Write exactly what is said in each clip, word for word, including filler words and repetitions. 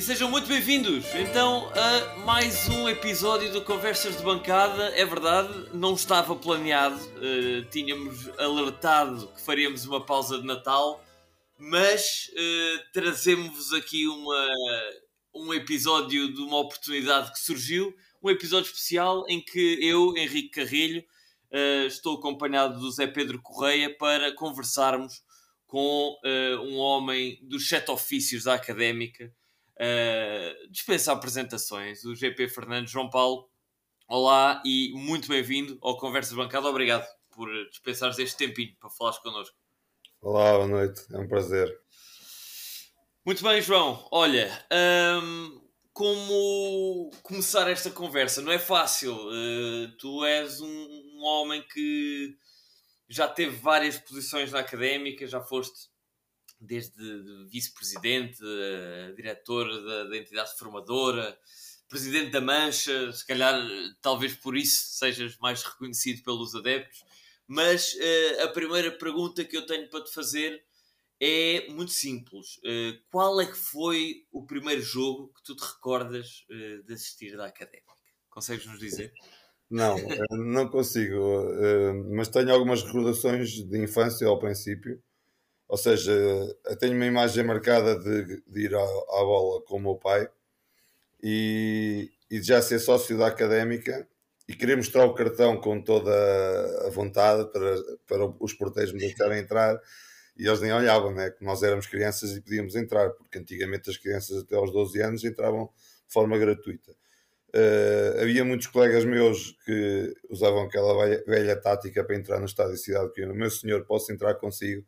E sejam muito bem-vindos, então, a mais um episódio do Conversas de Bancada. É verdade, não estava planeado, uh, tínhamos alertado que faríamos uma pausa de Natal, mas uh, trazemos-vos aqui uma, um episódio de uma oportunidade que surgiu, um episódio especial em que eu, Henrique Carrilho, uh, estou acompanhado do Zé Pedro Correia para conversarmos com uh, um homem dos sete ofícios da Académica. Uh, dispensa apresentações, o J P Fernandes. João Paulo, olá e muito bem-vindo ao Conversas Bancada. Obrigado por dispensares este tempinho para falares connosco. Olá, boa noite, é um prazer. Muito bem, João. Olha, um, como começar esta conversa? Não é fácil. Uh, tu és um, um homem que já teve várias posições na Académica, já foste desde vice-presidente, uh, diretor da, da entidade formadora, presidente da Mancha, se calhar talvez por isso sejas mais reconhecido pelos adeptos, mas uh, a primeira pergunta que eu tenho para te fazer é muito simples. Uh, qual é que foi o primeiro jogo que tu te recordas uh, de assistir da Académica? Consegues nos dizer? Não, não consigo, uh, mas tenho algumas recordações de infância ao princípio. Ou seja, eu tenho uma imagem marcada de, de ir à, à bola com o meu pai e, e de já ser sócio da Académica e querer mostrar o cartão com toda a vontade para, para os porteiros me deixarem entrar, e eles nem olhavam, né? Que nós éramos crianças e podíamos entrar, porque antigamente as crianças até aos doze anos entravam de forma gratuita. Uh, havia muitos colegas meus que usavam aquela velha, velha tática para entrar no estádio da cidade de Coimbra. Meu senhor, posso entrar consigo?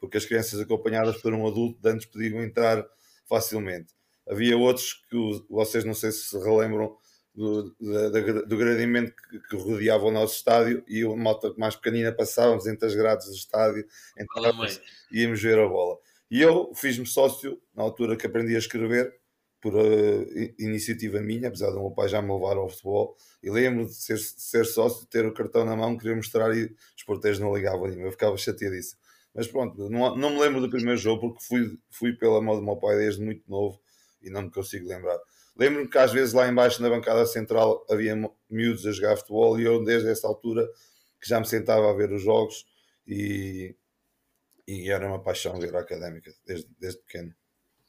Porque as crianças acompanhadas por um adulto antes podiam entrar facilmente. Havia outros que vocês não sei se se relembram do, do, do gradimento que, que rodeava o nosso estádio, e uma malta mais pequenina passávamos entre as grades do estádio, entrávamos, íamos ver a bola. E eu fiz-me sócio na altura que aprendi a escrever, por uh, iniciativa minha, apesar do meu pai já me levar ao futebol, e lembro de ser, de ser sócio, ter o cartão na mão, queria mostrar e os porteiros não ligavam a mim, eu ficava chateadíssimo. Mas pronto, não, não me lembro do primeiro jogo, porque fui, fui pela mão do meu pai desde muito novo e não me consigo lembrar. Lembro-me que às vezes lá embaixo na bancada central havia miúdos a jogar futebol, e eu desde essa altura que já me sentava a ver os jogos, e, e era uma paixão ver a Académica desde, desde pequeno.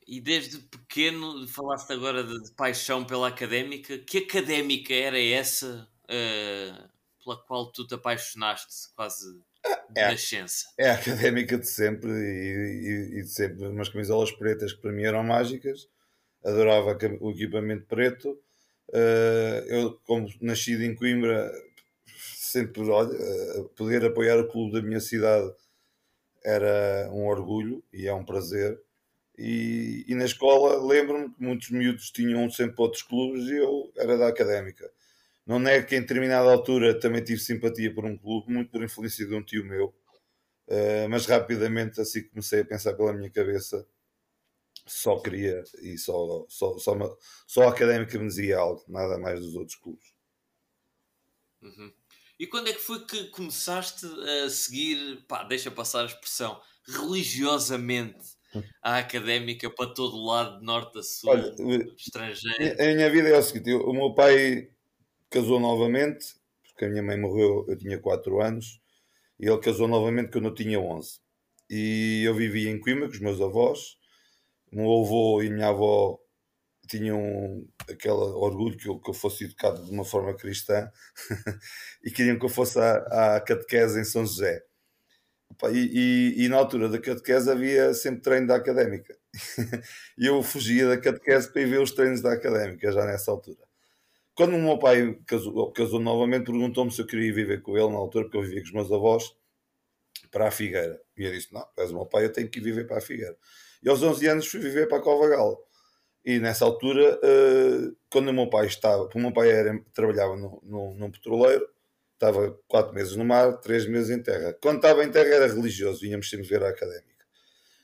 E desde pequeno, falaste agora de, de paixão pela Académica. Que Académica era essa uh, pela qual tu te apaixonaste quase... É, é a Académica de sempre e, e, e de sempre. Umas camisolas pretas que para mim eram mágicas, adorava o equipamento preto. Uh, eu, como nascido em Coimbra, sempre uh, poder apoiar o clube da minha cidade era um orgulho e é um prazer. E, e na escola lembro-me que muitos miúdos tinham sempre outros clubes e eu era da Académica. Não nego que em determinada altura também tive simpatia por um clube, muito por influência de um tio meu, uh, mas rapidamente assim comecei a pensar pela minha cabeça, só queria e só, só, só, uma, só a Académica me dizia algo, nada mais dos outros clubes. Uhum. E quando é que foi que começaste a seguir, pá, deixa passar a expressão, religiosamente a Académica para todo o lado, de norte a sul? Olha, estrangeiro? A minha vida é o seguinte, eu, o meu pai... casou novamente, porque a minha mãe morreu, eu tinha quatro anos, e ele casou novamente quando eu tinha onze. E eu vivia em Coimbra com os meus avós. O meu avô e a minha avó tinham aquele orgulho que eu, que eu fosse educado de uma forma cristã e queriam que eu fosse à, à catequese em São José. E, e, e na altura da catequese havia sempre treino da Académica. E eu fugia da catequese para ir ver os treinos da Académica, já nessa altura. Quando o meu pai casou, casou novamente, perguntou-me se eu queria ir viver com ele na altura, porque eu vivia com os meus avós, para a Figueira. E eu disse, não, és o meu pai, eu tenho que ir viver para a Figueira. E aos onze anos fui viver para a Cova Gala. E nessa altura, quando o meu pai estava, o meu pai era, trabalhava no, no, num petroleiro, estava quatro meses no mar, três meses em terra. Quando estava em terra era religioso, vinhamos sempre ver a Académica.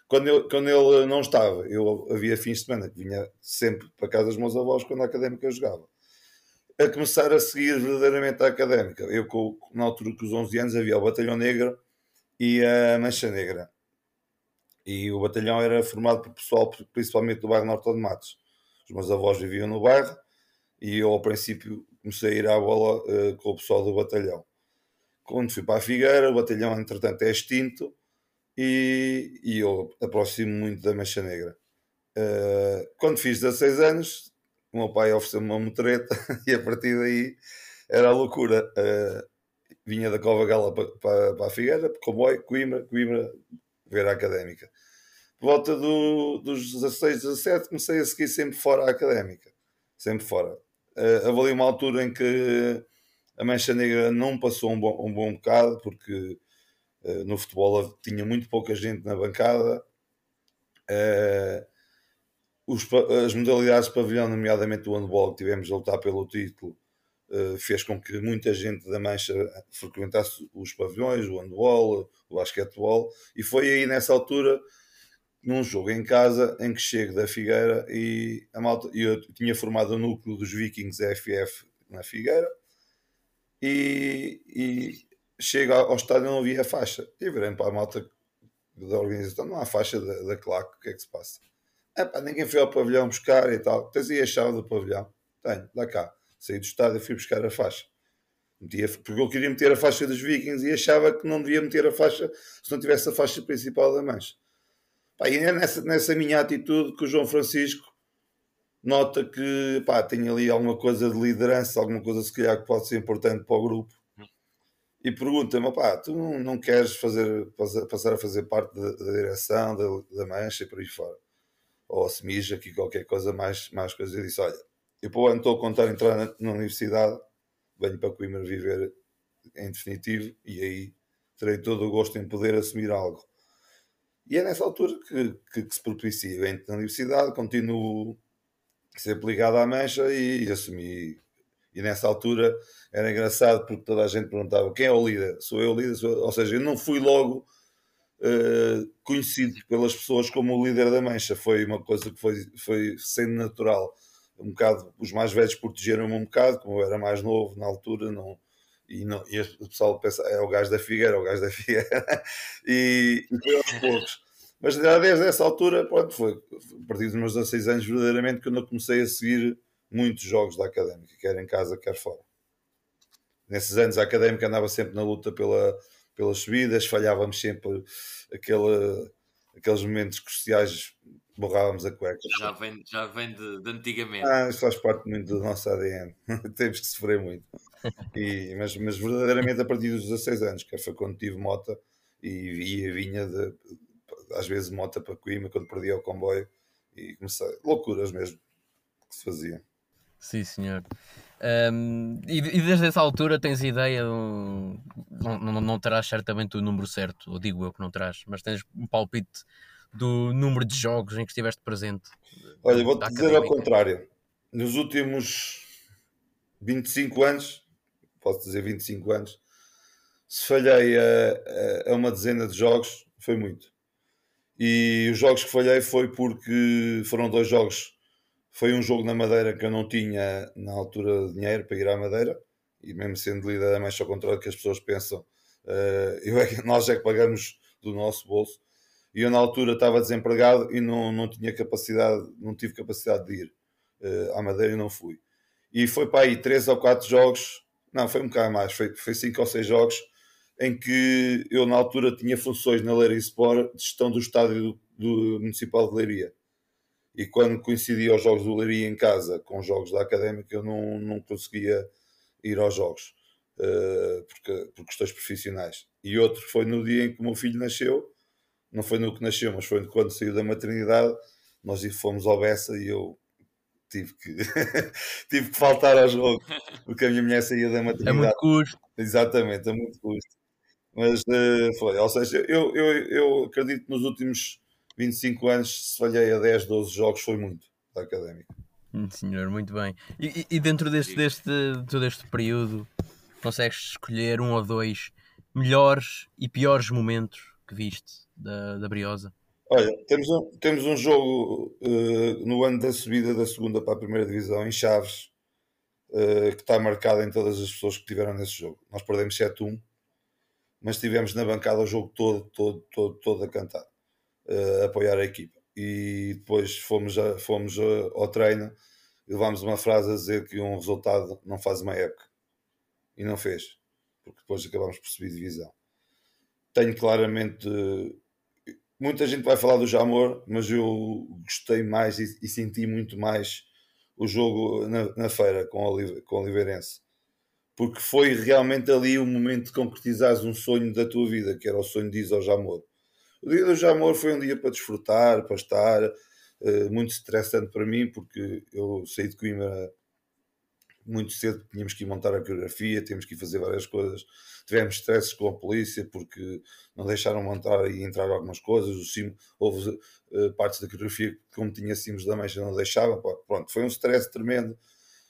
Quando, eu, quando ele não estava, eu havia fins de semana, que vinha sempre para casa dos meus avós, quando a Académica eu jogava. A começar a seguir verdadeiramente a Académica. Eu, na altura que os onze anos, havia o Batalhão Negro e a Mancha Negra. E o batalhão era formado por pessoal, principalmente do bairro Norte de Matos. Os meus avós viviam no bairro e eu, ao princípio, comecei a ir à bola uh, com o pessoal do batalhão. Quando fui para a Figueira, o batalhão, entretanto, é extinto e, e eu aproximo muito da Mancha Negra. Uh, quando fiz dezasseis anos, o meu pai ofereceu-me uma motoreta e a partir daí era a loucura. Uh, vinha da Cova Gala para, para, para a Figueira, para comboio, Coimbra, Coimbra, ver a Académica. Por volta do, dos dezasseis, dezassete, comecei a seguir sempre fora a Académica. Sempre fora. Uh, Avali uma altura em que a Mancha Negra não passou um bom, um bom bocado, porque uh, no futebol tinha muito pouca gente na bancada. Uh, os, as modalidades de pavilhão, nomeadamente o handball, que tivemos a lutar pelo título, Uh, fez com que muita gente da Mancha frequentasse os pavilhões, o handball, o basquetebol, e foi aí nessa altura, num jogo em casa, em que chego da Figueira e a malta, eu tinha formado o núcleo dos Vikings F F na Figueira e, e chego ao estádio e não havia a faixa, e virei para a malta da organização, não há faixa da, da claque, o que é que se passa? Ah, pá, ninguém foi ao pavilhão buscar e tal, tens aí a chave do pavilhão? Tenho, dá cá. Saí do estádio e fui buscar a faixa. Metia, porque eu queria meter a faixa dos Vikings e achava que não devia meter a faixa se não tivesse a faixa principal da Mancha. Pá, e é nessa, nessa minha atitude que o João Francisco nota que pá, tem ali alguma coisa de liderança, alguma coisa se calhar que pode ser importante para o grupo. E pergunta-me, pá, tu não queres fazer, passar a fazer parte da, da direção, da, da Mancha e por aí fora? Ou assumir aqui qualquer coisa, mais, mais coisa. Eu disse, olha, eu para o ano estou a contar entrar na, na universidade, venho para Coimbra viver em definitivo e aí terei todo o gosto em poder assumir algo. E é nessa altura que, que, que se propicia. Eu entro na universidade, continuo a ser ligado à Mancha e, e assumi. E nessa altura era engraçado porque toda a gente perguntava quem é o líder? Sou eu o líder? Sou eu? Ou seja, eu não fui logo uh, conhecido pelas pessoas como o líder da Mancha. Foi uma coisa que foi, foi sendo natural. Um bocado, os mais velhos protegeram-me um bocado, como eu era mais novo na altura, não, e, não, e o pessoal pensa, é o gajo da Figueira, é o gajo da Figueira, e, e foi aos poucos. Mas desde essa altura, pronto, foi a partir dos meus dezasseis anos, verdadeiramente, que eu não comecei a seguir muitos jogos da Académica, quer em casa, quer fora. Nesses anos a Académica andava sempre na luta pela, pelas subidas, falhávamos sempre aquele, aqueles momentos cruciais, borrávamos a cueca. Já vem, já vem de, de antigamente. Ah, isso faz parte muito do nosso A D N. Temos que sofrer muito. E, mas, mas verdadeiramente a partir dos dezasseis anos, que foi quando tive mota e ia vinha, de, às vezes, mota para Coimbra, quando perdia o comboio e comecei. Loucuras mesmo que se fazia. Sim, senhor. Um, e, e desde essa altura tens ideia, um, não, não, não terás certamente o número certo, ou digo eu que não terás, mas tens um palpite do número de jogos em que estiveste presente? Olha, vou-te dizer Académica. Ao contrário. Nos últimos vinte e cinco anos, posso dizer vinte e cinco anos, se falhei a, a uma dezena de jogos, foi muito. E os jogos que falhei foi porque foram dois jogos. Foi um jogo na Madeira que eu não tinha, na altura, dinheiro para ir à Madeira. E mesmo sendo líder, é mais ao contrário que as pessoas pensam. Eu é que, nós é que pagamos do nosso bolso. E eu na altura estava desempregado e não, não tinha capacidade, não tive capacidade de ir uh, à Madeira e não fui. E foi para aí três ou quatro jogos, não, foi um bocado mais, foi, foi cinco ou seis jogos, em que eu na altura tinha funções na Leiria e Sport de gestão do estádio do, do Municipal de Leiria. E quando coincidia aos jogos do Leiria em casa com os jogos da Académica, eu não, não conseguia ir aos jogos, uh, porque, por questões profissionais. E outro foi no dia em que o meu filho nasceu. Não foi no que nasceu, mas foi quando saiu da maternidade, nós fomos ao Bessa e eu tive que, tive que faltar ao jogo, porque a minha mulher saía da maternidade. É muito custo. Exatamente, é muito custo. Mas uh, foi, ou seja, eu, eu, eu acredito que nos últimos vinte e cinco anos, se falhei a dez, doze jogos, foi muito da Académica. Senhor, muito bem. E, e dentro deste, deste, todo este período, consegues escolher um ou dois melhores e piores momentos que viste da, da Briosa? Olha, temos um, temos um jogo uh, no ano da subida da segunda para a primeira divisão em Chaves, uh, que está marcado em todas as pessoas que tiveram nesse jogo. Nós perdemos sete a um, mas estivemos na bancada o jogo todo, todo, todo, todo a cantar, uh, a apoiar a equipa. e depois fomos, a, fomos ao treino e levámos uma frase a dizer que um resultado não faz uma época, e não fez, porque depois acabámos por subir divisão. Tenho claramente, muita gente vai falar do Jamor, mas eu gostei mais e, e senti muito mais o jogo na, na feira com o, com o Oliveirense, porque foi realmente ali o momento de concretizares um sonho da tua vida, que era o sonho de ir ao Jamor. O dia do Jamor foi um dia para desfrutar, para estar, uh, muito estressante para mim, porque eu saí de Coimbra muito cedo, tínhamos que ir montar a coreografia, tínhamos que ir fazer várias coisas, tivemos stresses com a polícia, porque não deixaram montar e entrar algumas coisas, o cimo, houve uh, partes da coreografia que, como tinha cimos da mancha, não deixava, pronto, foi um stress tremendo.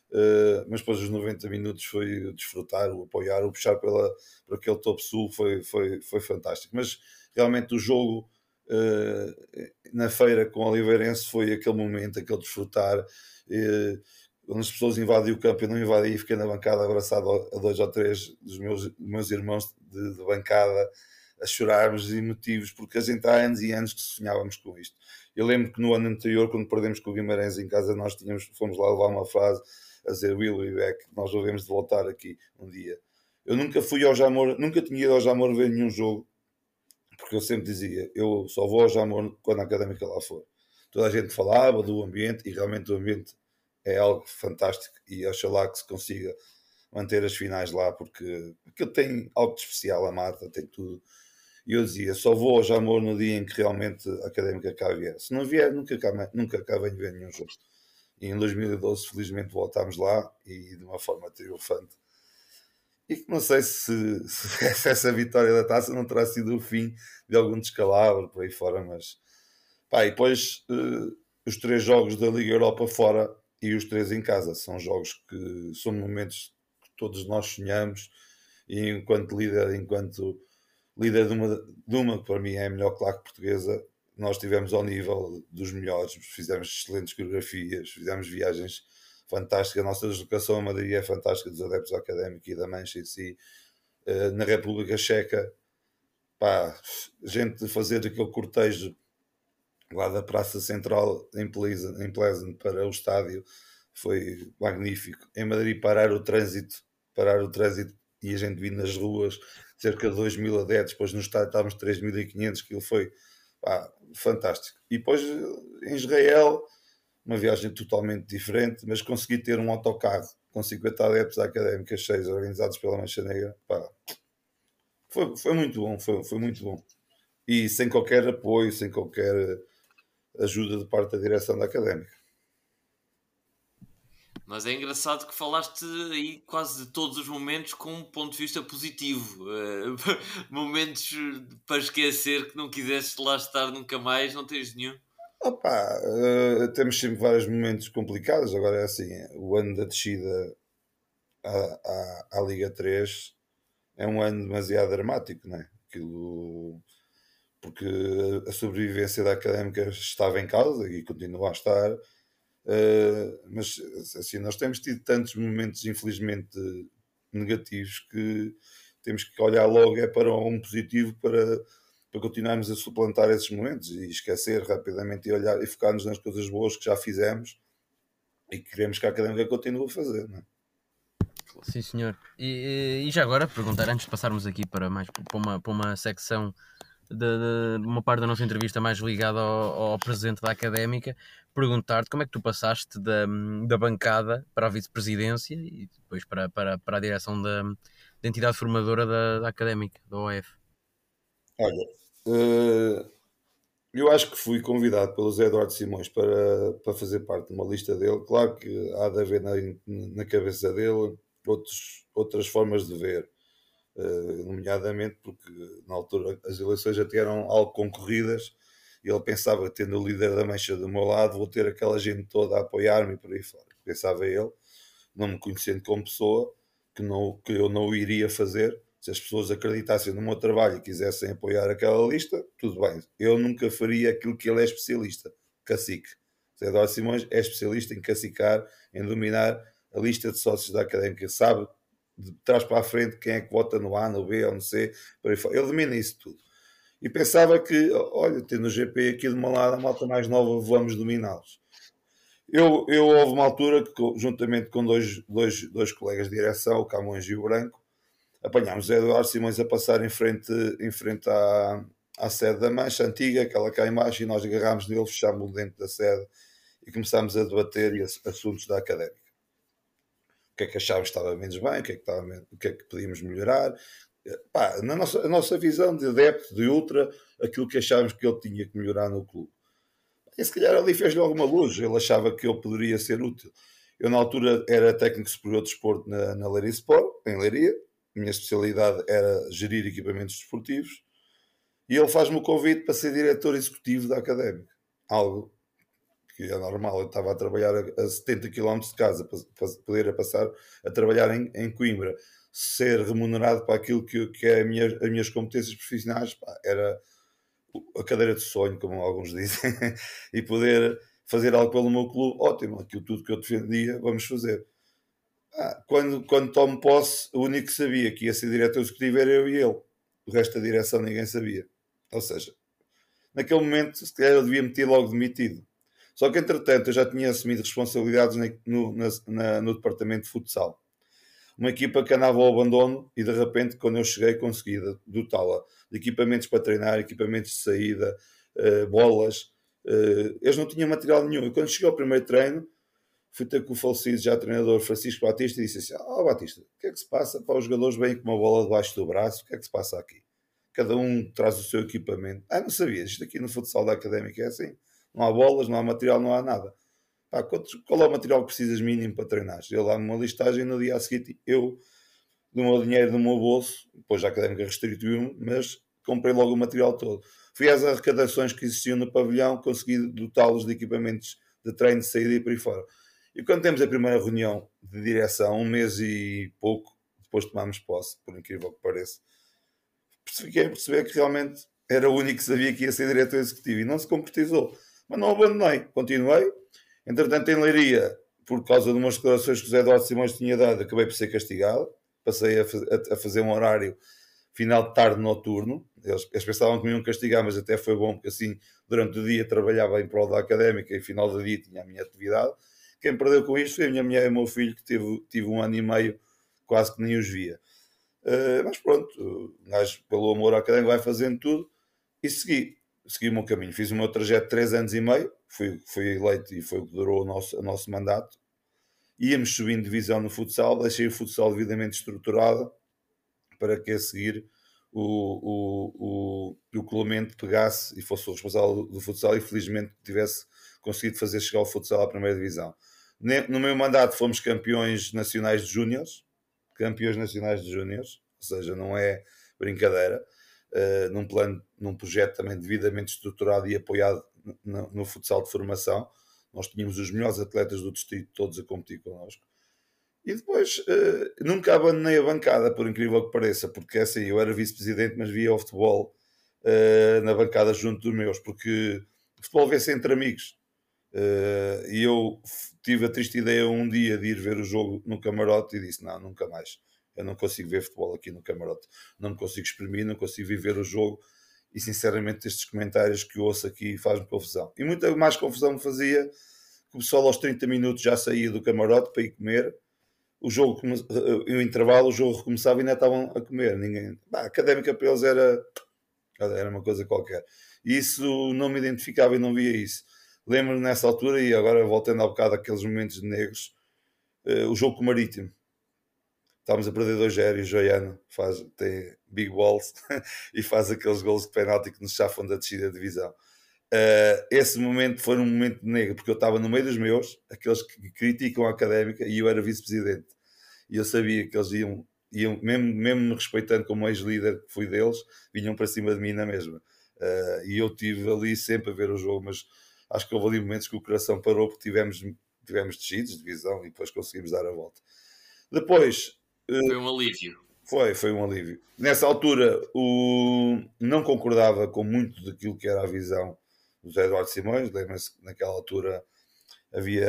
Uh, mas depois os noventa minutos foi o desfrutar, o apoiar, o puxar pela, por aquele topo sul, foi, foi, foi fantástico. Mas realmente o jogo uh, na feira com o Oliveirense foi aquele momento, aquele desfrutar, uh, onde as pessoas invadiam o campo, eu não invadi, fiquei na bancada abraçado a dois ou três dos meus, meus irmãos de, de bancada, a chorarmos emotivos, porque a gente há anos e anos que sonhávamos com isto. Eu lembro que no ano anterior, quando perdemos com o Guimarães em casa, nós tínhamos, fomos lá levar uma frase a dizer "Will be back", nós devemos de voltar aqui um dia. Eu nunca fui ao Jamor, nunca tinha ido ao Jamor ver nenhum jogo, porque eu sempre dizia, eu só vou ao Jamor quando a Académica lá for. Toda a gente falava do ambiente, e realmente o ambiente é algo fantástico, e oxalá que se consiga manter as finais lá, porque aquilo tem algo de especial, a Marta tem tudo. E eu dizia, só vou ao Jamor no dia em que realmente a Académica cá vier. Se não vier, nunca cá, nunca cá venho ver nenhum jogo. E em dois mil e doze, felizmente, voltámos lá, e de uma forma triunfante. E não sei se, se essa vitória da taça não terá sido o fim de algum descalabro por aí fora, mas... Pá, e depois uh, os três jogos da Liga Europa fora e os três em casa. São jogos que são momentos que todos nós sonhamos, e enquanto líder, enquanto líder de uma, de uma que para mim é a melhor claque portuguesa, nós estivemos ao nível dos melhores, fizemos excelentes coreografias, fizemos viagens fantásticas, a nossa deslocação a Madrid é fantástica, dos adeptos da Académica e da Mancha em si. Uh, na República Checa, pá, gente fazer aquele cortejo lá da Praça Central em Plzeň, em Plzeň para o estádio, foi magnífico. Em Madrid parar o trânsito, parar o trânsito e a gente vindo nas ruas, cerca de dois mil adeptos, depois no estádio estávamos três mil e quinhentos, aquilo foi... Ah, fantástico. E depois em Israel, uma viagem totalmente diferente, mas consegui ter um autocarro com cinquenta adeptos da Académica, seis organizados pela Mancha Negra. Pá, foi, foi muito bom, foi, foi muito bom. E sem qualquer apoio, sem qualquer ajuda de parte da direção da Académica. Mas é engraçado que falaste aí quase de todos os momentos com um ponto de vista positivo. Uh, momentos para esquecer, que não quisesses lá estar nunca mais, não tens nenhum? Opa, uh, temos sempre vários momentos complicados. Agora é assim, o ano da descida à, à, à Liga três é um ano demasiado dramático, não é? Aquilo, porque a sobrevivência da Académica estava em causa e continua a estar. Uh, mas assim, nós temos tido tantos momentos infelizmente negativos que temos que olhar logo é para um positivo, para, para continuarmos a suplantar esses momentos e esquecer rapidamente e olhar e focarmos nas coisas boas que já fizemos e que queremos que a Académica continue a fazer, não é? Sim senhor, e, e já agora perguntar, antes de passarmos aqui para, mais, para, uma, para uma secção de, de uma parte da nossa entrevista mais ligada ao, ao presidente da Académica, perguntar-te como é que tu passaste da, da bancada para a vice-presidência e depois para, para, para a direção da, da entidade formadora da, da Académica, da O A F. Olha, uh, eu acho que fui convidado pelo Zé Eduardo Simões para, para fazer parte de uma lista dele. Claro que há de haver na, na cabeça dele outros, outras formas de ver, uh, nomeadamente porque na altura as eleições até eram algo concorridas. E ele pensava, tendo o líder da Mancha do meu lado, vou ter aquela gente toda a apoiar-me por aí fora. Pensava ele, não me conhecendo como pessoa, que, não, que eu não o iria fazer. Se as pessoas acreditassem no meu trabalho e quisessem apoiar aquela lista, tudo bem. Eu nunca faria aquilo que ele é especialista, cacique. Zé Eduardo Simões é especialista em cacicar, em dominar a lista de sócios da Académica. Sabe, de trás para a frente, quem é que vota no A, no B ou no C, por aí fora. Ele domina isso tudo. e pensava que, olha, tendo o G P aqui de uma lado, a malta mais nova, vamos dominá-los. Eu, eu houve uma altura que, juntamente com dois, dois, dois colegas de direção, o Camões e o Branco, apanhámos o Zé Eduardo Simões a passar em frente, em frente à, à sede da Mancha Antiga, aquela cá em baixo, e nós agarrámos nele, fechámos-o dentro da sede e começámos a debater assuntos da Académica. O que é que achávamos que estava menos bem, o que é que, estava menos, o que, é que podíamos melhorar. Pá, na nossa, a nossa visão de adepto, de ultra, aquilo que achávamos que ele tinha que melhorar no clube. E se calhar ali fez-lhe alguma luz, ele achava que ele poderia ser útil. Eu na altura era técnico superior de desporto na, na Leiria Sport, em Leiria. A minha especialidade era gerir equipamentos desportivos. E ele faz-me o convite para ser diretor executivo da Académica. Algo que é normal, eu estava a trabalhar a setenta quilómetros de casa, para poder a passar a trabalhar em, em Coimbra. Ser remunerado para aquilo que, que é a minha, as minhas competências profissionais, pá, era a cadeira de sonho, como alguns dizem, e poder fazer algo pelo meu clube, ótimo, aquilo tudo que eu defendia, vamos fazer. Ah, quando, quando tomo posse, o único que sabia que ia ser diretor executivo era eu e ele. O resto da direção ninguém sabia. Ou seja, naquele momento, se calhar eu devia me ter logo demitido. Só que, entretanto, eu já tinha assumido responsabilidades no, na, na, no departamento de futsal. Uma equipa que andava ao abandono e, de repente, quando eu cheguei, consegui dotá-la de equipamentos para treinar, equipamentos de saída, uh, bolas. Uh, eles não tinham material nenhum. E quando cheguei ao primeiro treino, fui ter com o falecido já treinador Francisco Batista e disse assim, ó oh, Batista, o que é que se passa? Para os jogadores vêm com uma bola debaixo do braço, o que é que se passa aqui? Cada um traz o seu equipamento. Ah, não sabias, isto aqui no futsal da Académica é assim. Não há bolas, não há material, não há nada. Pá, qual é o material que precisas mínimo para treinar? Ele dá-me uma listagem e no dia a seguir eu, do meu dinheiro, do meu bolso, depois a Académica restituiu-me, mas comprei logo o material todo. Fui às arrecadações que existiam no pavilhão, consegui dotá-los de equipamentos de treino, de saída e por aí fora. E quando temos a primeira reunião de direção, um mês e pouco, depois tomámos posse, por incrível que pareça, fiquei a perceber que realmente era o único que sabia que ia ser diretor executivo e não se concretizou. Mas não abandonei, continuei. Entretanto, em Leiria, por causa de umas declarações que o Zé Eduardo Simões tinha dado, acabei por ser castigado. Passei a, faz, a, a fazer um horário final de tarde noturno. Eles, eles pensavam que me iam castigar, mas até foi bom, porque assim, durante o dia trabalhava em prol da Académica e final do dia tinha a minha atividade. Quem perdeu com isto foi a minha mulher e o meu filho, que teve, tive um ano e meio, quase que nem os via. Uh, mas pronto, mas pelo amor à Académica vai fazendo tudo e segui. Segui o meu caminho. Fiz o meu trajeto de três anos e meio, fui, fui eleito e foi o que durou o nosso, o nosso mandato. Íamos subindo divisão no futsal, deixei o futsal devidamente estruturado para que a seguir o, o, o, o Clemente pegasse e fosse o responsável do futsal e felizmente tivesse conseguido fazer chegar o futsal à primeira divisão. No meu mandato fomos campeões nacionais de júniores, campeões nacionais de júniores, ou seja, não é brincadeira. Uh, num plano, num projeto também devidamente estruturado e apoiado no, no futsal de formação. Nós tínhamos os melhores atletas do distrito todos a competir connosco. E depois, uh, nunca abandonei a bancada, por incrível que pareça, porque assim, eu era vice-presidente, mas via o futebol uh, na bancada junto dos meus, porque o futebol vê-se entre amigos. Uh, e eu tive a triste ideia um dia de ir ver o jogo no camarote e disse, não, nunca mais. Eu não consigo ver futebol aqui no camarote, não me consigo exprimir, não consigo viver o jogo e sinceramente estes comentários que eu ouço aqui fazem-me confusão. E muita mais confusão me fazia que o pessoal aos trinta minutos já saía do camarote para ir comer, o jogo, no intervalo o jogo recomeçava e ainda estavam a comer. Ninguém, bah, a Académica para eles era, era uma coisa qualquer. E isso não me identificava e não via isso. Lembro-me nessa altura, e agora voltando ao bocado àqueles momentos negros, uh, o jogo com o Marítimo. Estávamos a perder dois a zero e o Joiano faz, tem big balls e faz aqueles golos de penalti que nos chafam da descida da divisão. Uh, esse momento foi um momento negro, porque eu estava no meio dos meus, aqueles que criticam a Académica, e eu era vice-presidente. E eu sabia que eles iam, iam mesmo, mesmo me respeitando como ex-líder que fui deles, vinham para cima de mim na mesma. Uh, e eu estive ali sempre a ver o jogo, mas acho que houve ali momentos que o coração parou, porque tivemos, tivemos descidos de divisão e depois conseguimos dar a volta. Depois... Foi um alívio. Foi, foi um alívio. Nessa altura, o... não concordava com muito daquilo que era a visão do Zé Eduardo Simões. Lembra-se que naquela altura havia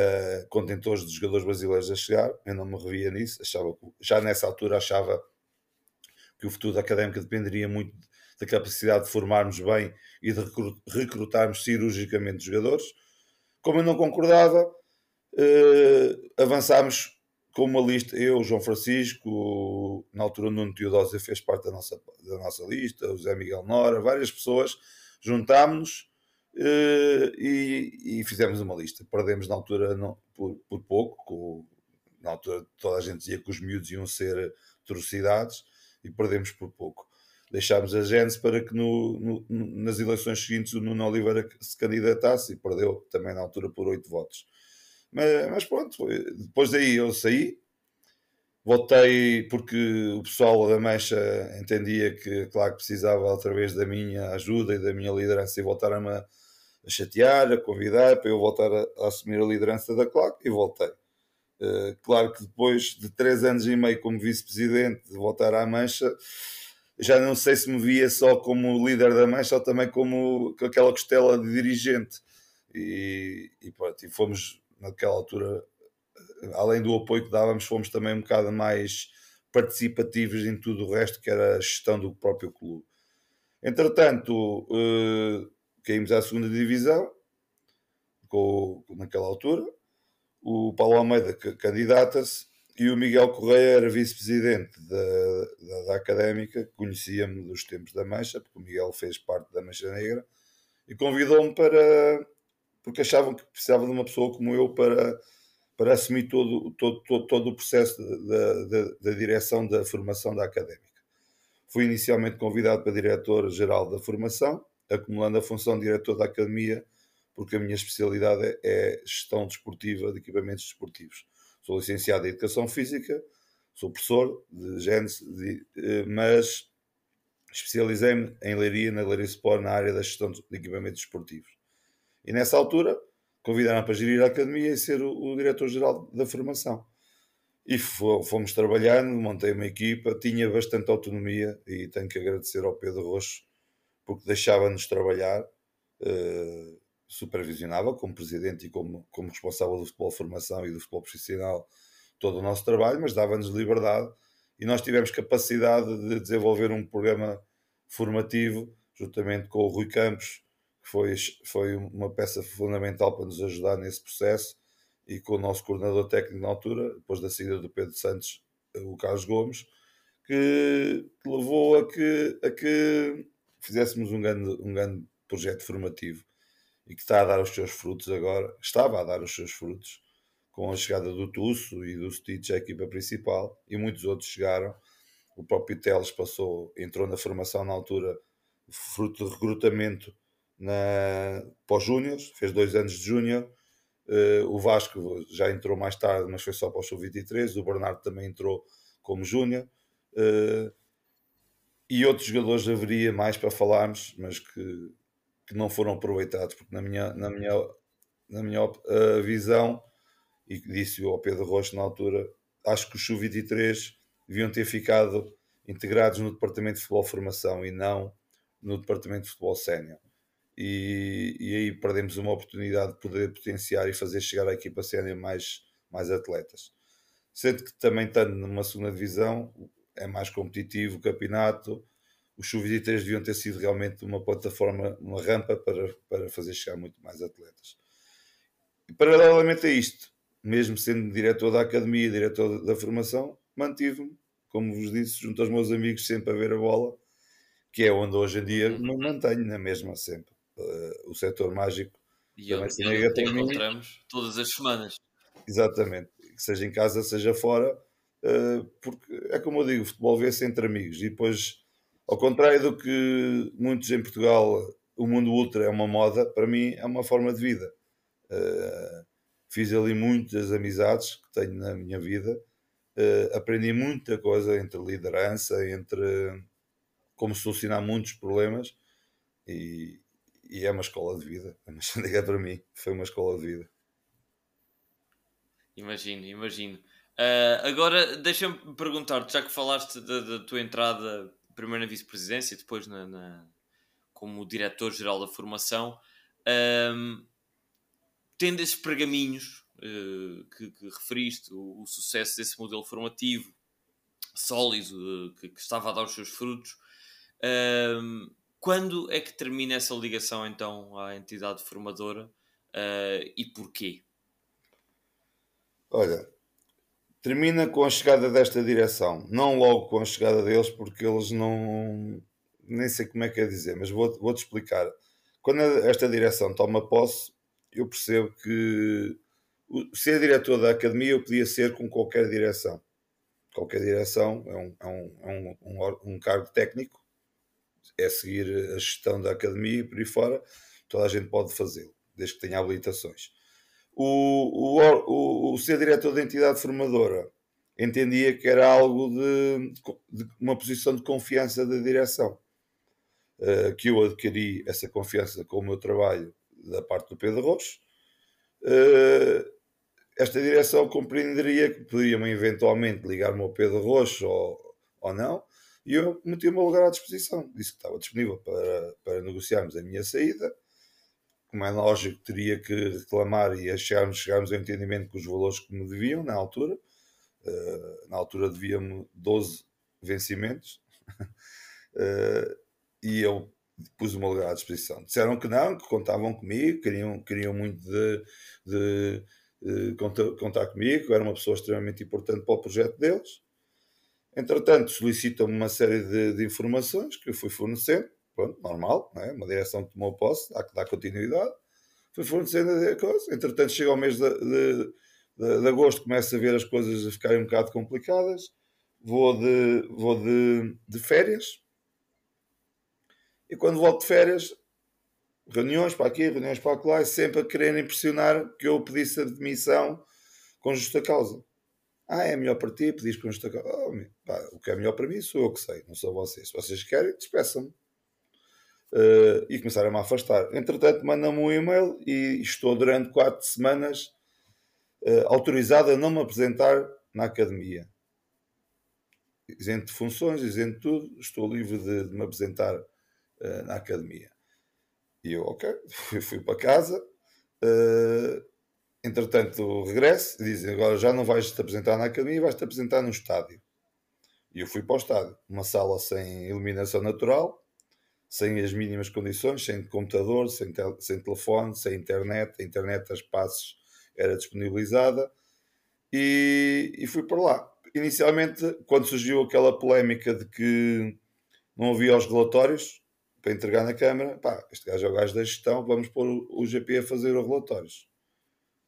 contentores de jogadores brasileiros a chegar. Eu não me revia nisso. Achava que... Já nessa altura achava que o futuro da Académica dependeria muito da capacidade de formarmos bem e de recrutarmos cirurgicamente jogadores. Como eu não concordava, eh, avançámos com uma lista, eu, João Francisco, na altura o Nuno Teodósio fez parte da nossa, da nossa lista, o Zé Miguel Nora, várias pessoas, juntámos-nos eh, e, e fizemos uma lista. Perdemos na altura não, por, por pouco, com, na altura toda a gente dizia que os miúdos iam ser atrocidades e perdemos por pouco. Deixámos a Gênesis para que no, no, nas eleições seguintes o Nuno Oliveira se candidatasse e perdeu também na altura por oito votos. Mas, mas pronto, foi. Depois daí eu saí, voltei porque o pessoal da Mancha entendia que, claro, que precisava outra vez da minha ajuda e da minha liderança e voltaram-me a, a chatear, a convidar para eu voltar a, a assumir a liderança da C L A C e voltei. Uh, claro que depois de três anos e meio como vice-presidente de voltar à Mancha, já não sei se me via só como líder da Mancha ou também como com aquela costela de dirigente. E, e, pronto, e fomos, naquela altura, além do apoio que dávamos, fomos também um bocado mais participativos em tudo o resto, que era a gestão do próprio clube. Entretanto, eh, caímos à segunda divisão, com, naquela altura. O Paulo Almeida candidata-se e o Miguel Correia era vice-presidente da, da, da Académica, conhecia-me dos tempos da Mancha, porque o Miguel fez parte da Mancha Negra, e convidou-me para... porque achavam que precisava de uma pessoa como eu para, para assumir todo, todo, todo, todo o processo da, da, da direção da formação da Académica. Fui inicialmente convidado para diretor-geral da formação, acumulando a função de diretor da Academia, porque a minha especialidade é gestão desportiva de equipamentos desportivos. Sou licenciado em Educação Física, sou professor de Gênesis, mas especializei-me em Leiria, na Leiria Sport, na área da gestão de equipamentos desportivos. E nessa altura convidaram para gerir a academia e ser o, o diretor-geral da formação. E fomos trabalhando, montei uma equipa, tinha bastante autonomia e tenho que agradecer ao Pedro Roxo porque deixava-nos trabalhar, eh, supervisionava como presidente e como, como responsável do futebol de formação e do futebol profissional todo o nosso trabalho, mas dava-nos liberdade e nós tivemos capacidade de desenvolver um programa formativo juntamente com o Rui Campos, que foi, foi uma peça fundamental para nos ajudar nesse processo, e com o nosso coordenador técnico na altura, depois da saída do Pedro Santos, o Carlos Gomes, que levou a que, a que fizéssemos um grande, um grande projeto formativo, e que está a dar os seus frutos agora, estava a dar os seus frutos, com a chegada do Tusso e do Stitch à equipa principal, e muitos outros chegaram. O próprio Teles passou, entrou na formação na altura, fruto de recrutamento, Na, para os júniores, fez dois anos de júnior. Uh, o Vasco já entrou mais tarde, mas foi só para o sub vinte e três. O Bernardo também entrou como júnior. Uh, e outros jogadores haveria mais para falarmos, mas que, que não foram aproveitados, porque na minha, na minha, na minha uh, visão, e disse ao Pedro Roxo na altura, acho que os sub vinte e três deviam ter ficado integrados no departamento de futebol formação e não no departamento de futebol sénior. E, e aí perdemos uma oportunidade de poder potenciar e fazer chegar à equipa sénior mais, mais atletas. Sendo que também estando numa segunda divisão é mais competitivo o campeonato, os sub vinte e três deviam ter sido realmente uma plataforma, uma rampa para, para fazer chegar muito mais atletas. E paralelamente a isto, mesmo sendo diretor da academia, diretor da formação, mantive-me, como vos disse, junto aos meus amigos, sempre a ver a bola, que é onde hoje em dia me mantenho na mesma sempre. Uh, o setor mágico e onde nos encontramos todas as semanas, exatamente, seja em casa, seja fora, uh, porque é como eu digo, o futebol vê-se entre amigos e depois, ao contrário do que muitos em Portugal, o mundo ultra é uma moda, para mim é uma forma de vida. Uh, fiz ali muitas amizades que tenho na minha vida, uh, aprendi muita coisa entre liderança, entre como solucionar muitos problemas, e E é uma escola de vida. A Mancha Negra para mim foi uma escola de vida. Imagino, imagino. Uh, agora, deixa-me perguntar-te, já que falaste da, da tua entrada primeiro na vice-presidência, depois na, na, como diretor-geral da formação, um, tendo esses pergaminhos uh, que, que referiste, o, o sucesso desse modelo formativo, sólido, uh, que, que estava a dar os seus frutos, Um, quando é que termina essa ligação, então, à entidade formadora uh, e porquê? Olha, termina com a chegada desta direção. Não logo com a chegada deles, porque eles não... Nem sei como é que é dizer, mas vou, vou-te explicar. Quando esta direção toma posse, eu percebo que ser diretor da academia eu podia ser com qualquer direção. Qualquer direção é um, é um, um, um cargo técnico, é seguir a gestão da academia e por aí fora, toda a gente pode fazê-lo, desde que tenha habilitações. O, o, o, o ser diretor da entidade formadora entendia que era algo de, de uma posição de confiança da direção, uh, que eu adquiri essa confiança com o meu trabalho da parte do Pedro Roxo. Uh, esta direção compreenderia que poderiam eventualmente ligar-me ao Pedro Roxo ou, ou não, e eu meti o meu lugar à disposição. Disse que estava disponível para, para negociarmos a minha saída. Como é lógico, teria que reclamar e acharmos, chegarmos ao entendimento com os valores que me deviam na altura. Uh, na altura devia-me doze vencimentos. uh, e eu pus o meu lugar à disposição. Disseram que não, que contavam comigo, queriam, queriam muito de, de, de contar, contar comigo, que eu era uma pessoa extremamente importante para o projeto deles. Entretanto, solicitam-me uma série de, de informações que eu fui fornecendo. Pronto, normal, não é? Uma direção que tomou posse, há que dar continuidade. Fui fornecendo a coisa. Entretanto, chega ao mês de, de, de, de agosto, começo a ver as coisas a ficarem um bocado complicadas. Vou de, vou de, de férias. E quando volto de férias, reuniões para aqui, reuniões para lá, e sempre a quererem pressionar que eu pedisse a demissão com justa causa. Ah, é melhor para ti, pedis com justa causa. Oh, pá, o que é melhor para mim sou eu que sei, não sou vocês. Se vocês querem, despeçam-me. Uh, e começaram a me afastar. Entretanto, mandam-me um e-mail e estou durante quatro semanas uh, autorizado a não me apresentar na academia. Isento de funções, isento de tudo, estou livre de, de me apresentar na academia. E eu, ok, fui, fui para casa. Uh, entretanto, regresso. Dizem, agora já não vais-te apresentar na academia, vais-te apresentar no estádio. E eu fui para o estádio. Uma sala sem iluminação natural, sem as mínimas condições, sem computador, sem, tel- sem telefone, sem internet. A internet a espaços era disponibilizada. E, e fui para lá. Inicialmente, quando surgiu aquela polémica de que não havia os relatórios para entregar na Câmara, pá, este gajo é o gajo da gestão, vamos pôr o G P a fazer os relatórios.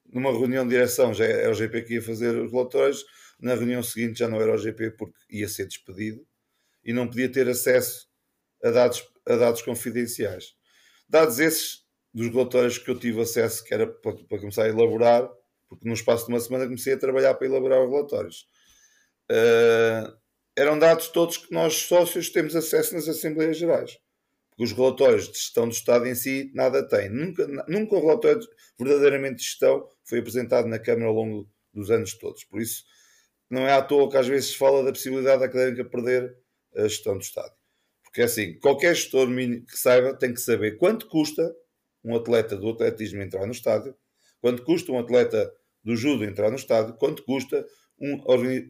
Numa reunião de direção já era o G P que ia fazer os relatórios, na reunião seguinte já não era o G P porque ia ser despedido e não podia ter acesso a dados, a dados confidenciais. Dados esses dos relatórios que eu tive acesso, que era para, para começar a elaborar, porque no espaço de uma semana comecei a trabalhar para elaborar os relatórios. Uh, eram dados todos que nós sócios temos acesso nas Assembleias Gerais. Porque os relatórios de gestão do Estado em si nada têm. Nunca, nunca o relatório verdadeiramente de gestão foi apresentado na Câmara ao longo dos anos todos. Por isso, não é à toa que às vezes se fala da possibilidade da Académica perder a gestão do Estado. Porque assim, qualquer gestor que saiba tem que saber quanto custa um atleta do atletismo entrar no estádio, quanto custa um atleta do judo entrar no estádio, quanto custa um,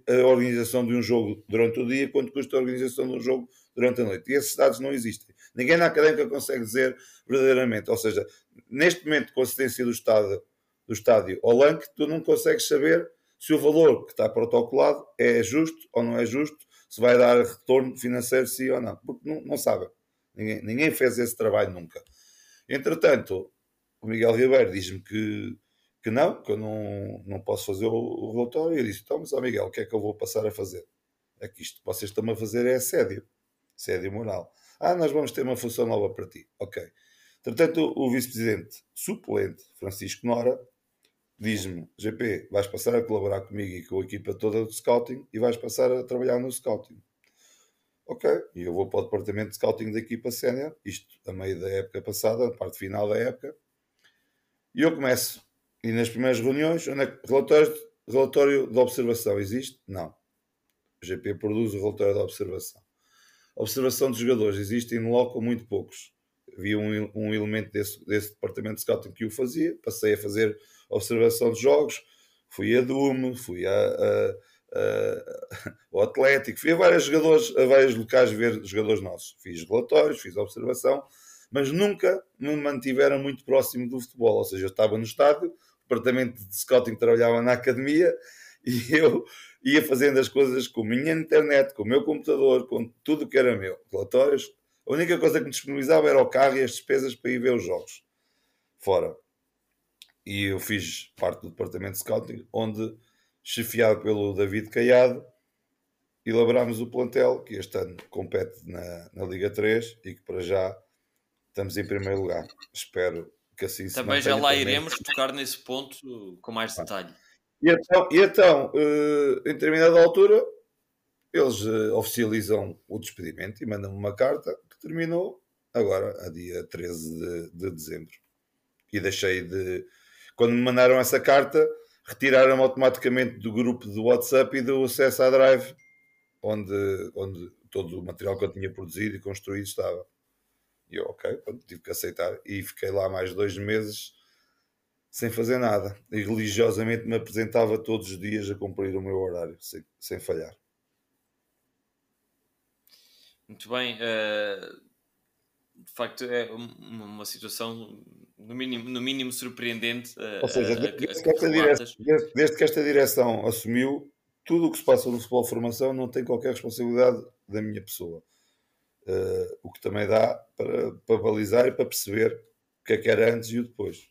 a organização de um jogo durante o dia, quanto custa a organização de um jogo durante a noite. E esses dados não existem. Ninguém na Académica consegue dizer verdadeiramente. Ou seja, neste momento de consistência do estádio, do estádio ao L A N C, tu não consegues saber se o valor que está protocolado é justo ou não é justo, se vai dar retorno financeiro, sim ou não. Porque não, não sabem. Ninguém, ninguém fez esse trabalho nunca. Entretanto, o Miguel Ribeiro diz-me que, que não, que eu não, não posso fazer o, o relatório. E eu disse, então, mas ó Miguel, o que é que eu vou passar a fazer? É que isto que vocês estão a fazer é assédio. Assédio moral. Ah, nós vamos ter uma função nova para ti. Ok. Entretanto, o vice-presidente suplente, Francisco Nora, diz-me, G P, vais passar a colaborar comigo e com a equipa toda do Scouting e vais passar a trabalhar no Scouting. Ok. E eu vou para o departamento de Scouting da equipa sénior, isto a meio da época passada, a parte final da época. E eu começo. E nas primeiras reuniões, onde é que relatório, relatório de observação existe? Não. O G P produz o relatório de observação. Observação de jogadores, existem no local muito poucos. Havia um, um elemento desse, desse departamento de scouting que o fazia, passei a fazer observação de jogos, fui a Dume, fui a, uh, ao Atlético, fui a vários jogadores, a vários locais ver jogadores nossos, fiz relatórios, fiz observação, mas nunca me mantiveram muito próximo do futebol, ou seja, eu estava no estádio, o departamento de scouting trabalhava na academia, e eu ia fazendo as coisas com a minha internet, com o meu computador, com tudo o que era meu, relatórios. A única coisa que me disponibilizava era o carro e as despesas para ir ver os jogos fora. E eu fiz parte do departamento de scouting, onde, chefiado pelo David Caiado, elaborámos o plantel, que este ano compete na, na Liga três e que para já estamos em primeiro lugar. Espero que assim se também já lá também. Iremos tocar nesse ponto com mais detalhe. Ah. E então, e então uh, em determinada altura, eles uh, oficializam o despedimento e mandam-me uma carta que terminou agora, a dia treze de, de dezembro. E deixei de... Quando me mandaram essa carta, retiraram-me automaticamente do grupo do WhatsApp e do acesso à Drive, onde, onde todo o material que eu tinha produzido e construído estava. E eu, ok, pronto, tive que aceitar. E fiquei lá mais dois meses... sem fazer nada, e religiosamente me apresentava todos os dias a cumprir o meu horário, sem, sem falhar. Muito bem, uh, de facto é uma, uma situação no mínimo, no mínimo surpreendente. Uh, Ou seja, desde, a, que esta direção, desde, desde que esta direção assumiu, tudo o que se passa no futebol de formação não tem qualquer responsabilidade da minha pessoa. Uh, o que também dá para, para balizar e para perceber o que é que era antes e o depois.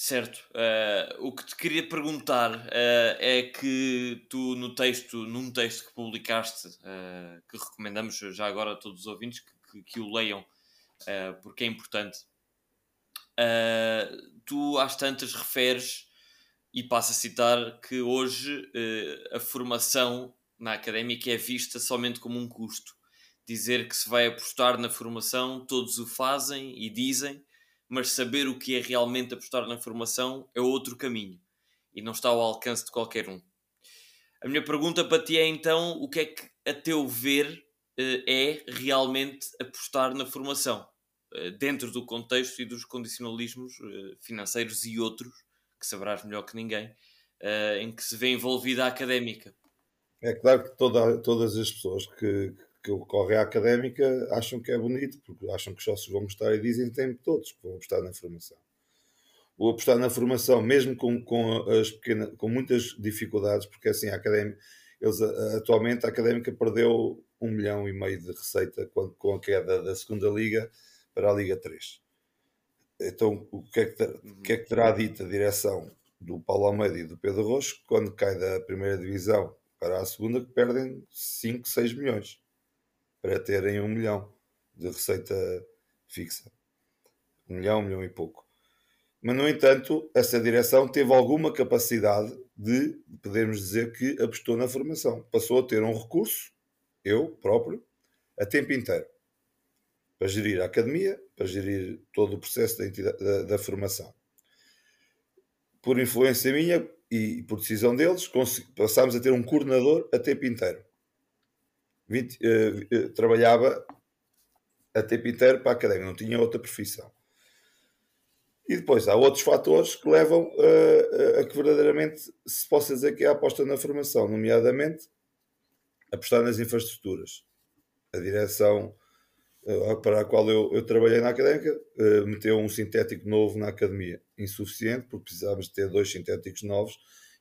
Certo. Uh, o que te queria perguntar uh, é que tu, no texto, num texto que publicaste, uh, que recomendamos já agora a todos os ouvintes que, que, que o leiam, uh, porque é importante, uh, tu às tantas referes, e passo a citar, que hoje uh, a formação na Académica é vista somente como um custo. Dizer que se vai apostar na formação, todos o fazem e dizem, mas saber o que é realmente apostar na formação é outro caminho e não está ao alcance de qualquer um. A minha pergunta para ti é então, o que é que a teu ver é realmente apostar na formação, dentro do contexto e dos condicionalismos financeiros e outros, que saberás melhor que ninguém, em que se vê envolvida a Académica? É claro que toda, todas as pessoas que... que ocorre à Académica acham que é bonito, porque acham que os sócios vão gostar e dizem que tem todos que vão apostar na formação. O apostar na formação, mesmo com, com, as pequenas, com muitas dificuldades, porque assim, a Académica, eles, atualmente a Académica perdeu um milhão e meio de receita com, com a queda da segunda Liga para a Liga três. Então, o que é que, o que, é que terá dito a direção do Paulo Almeida e do Pedro Roxo quando cai da primeira divisão para a segunda, que perdem cinco, seis milhões? Para terem um milhão de receita fixa. Um milhão, um milhão e pouco. Mas, no entanto, essa direção teve alguma capacidade de, podemos dizer, que apostou na formação. Passou a ter um recurso, eu próprio, a tempo inteiro. Para gerir a academia, para gerir todo o processo da, da, da formação. Por influência minha e por decisão deles, passámos a ter um coordenador a tempo inteiro. vinte, uh, uh, trabalhava a tempo inteiro para a academia, não tinha outra profissão. E depois há outros fatores que levam uh, a que verdadeiramente se possa dizer que é a aposta na formação, nomeadamente apostar nas infraestruturas. A direção uh, para a qual eu, eu trabalhei na Académica uh, meteu um sintético novo na academia, insuficiente, porque precisávamos ter dois sintéticos novos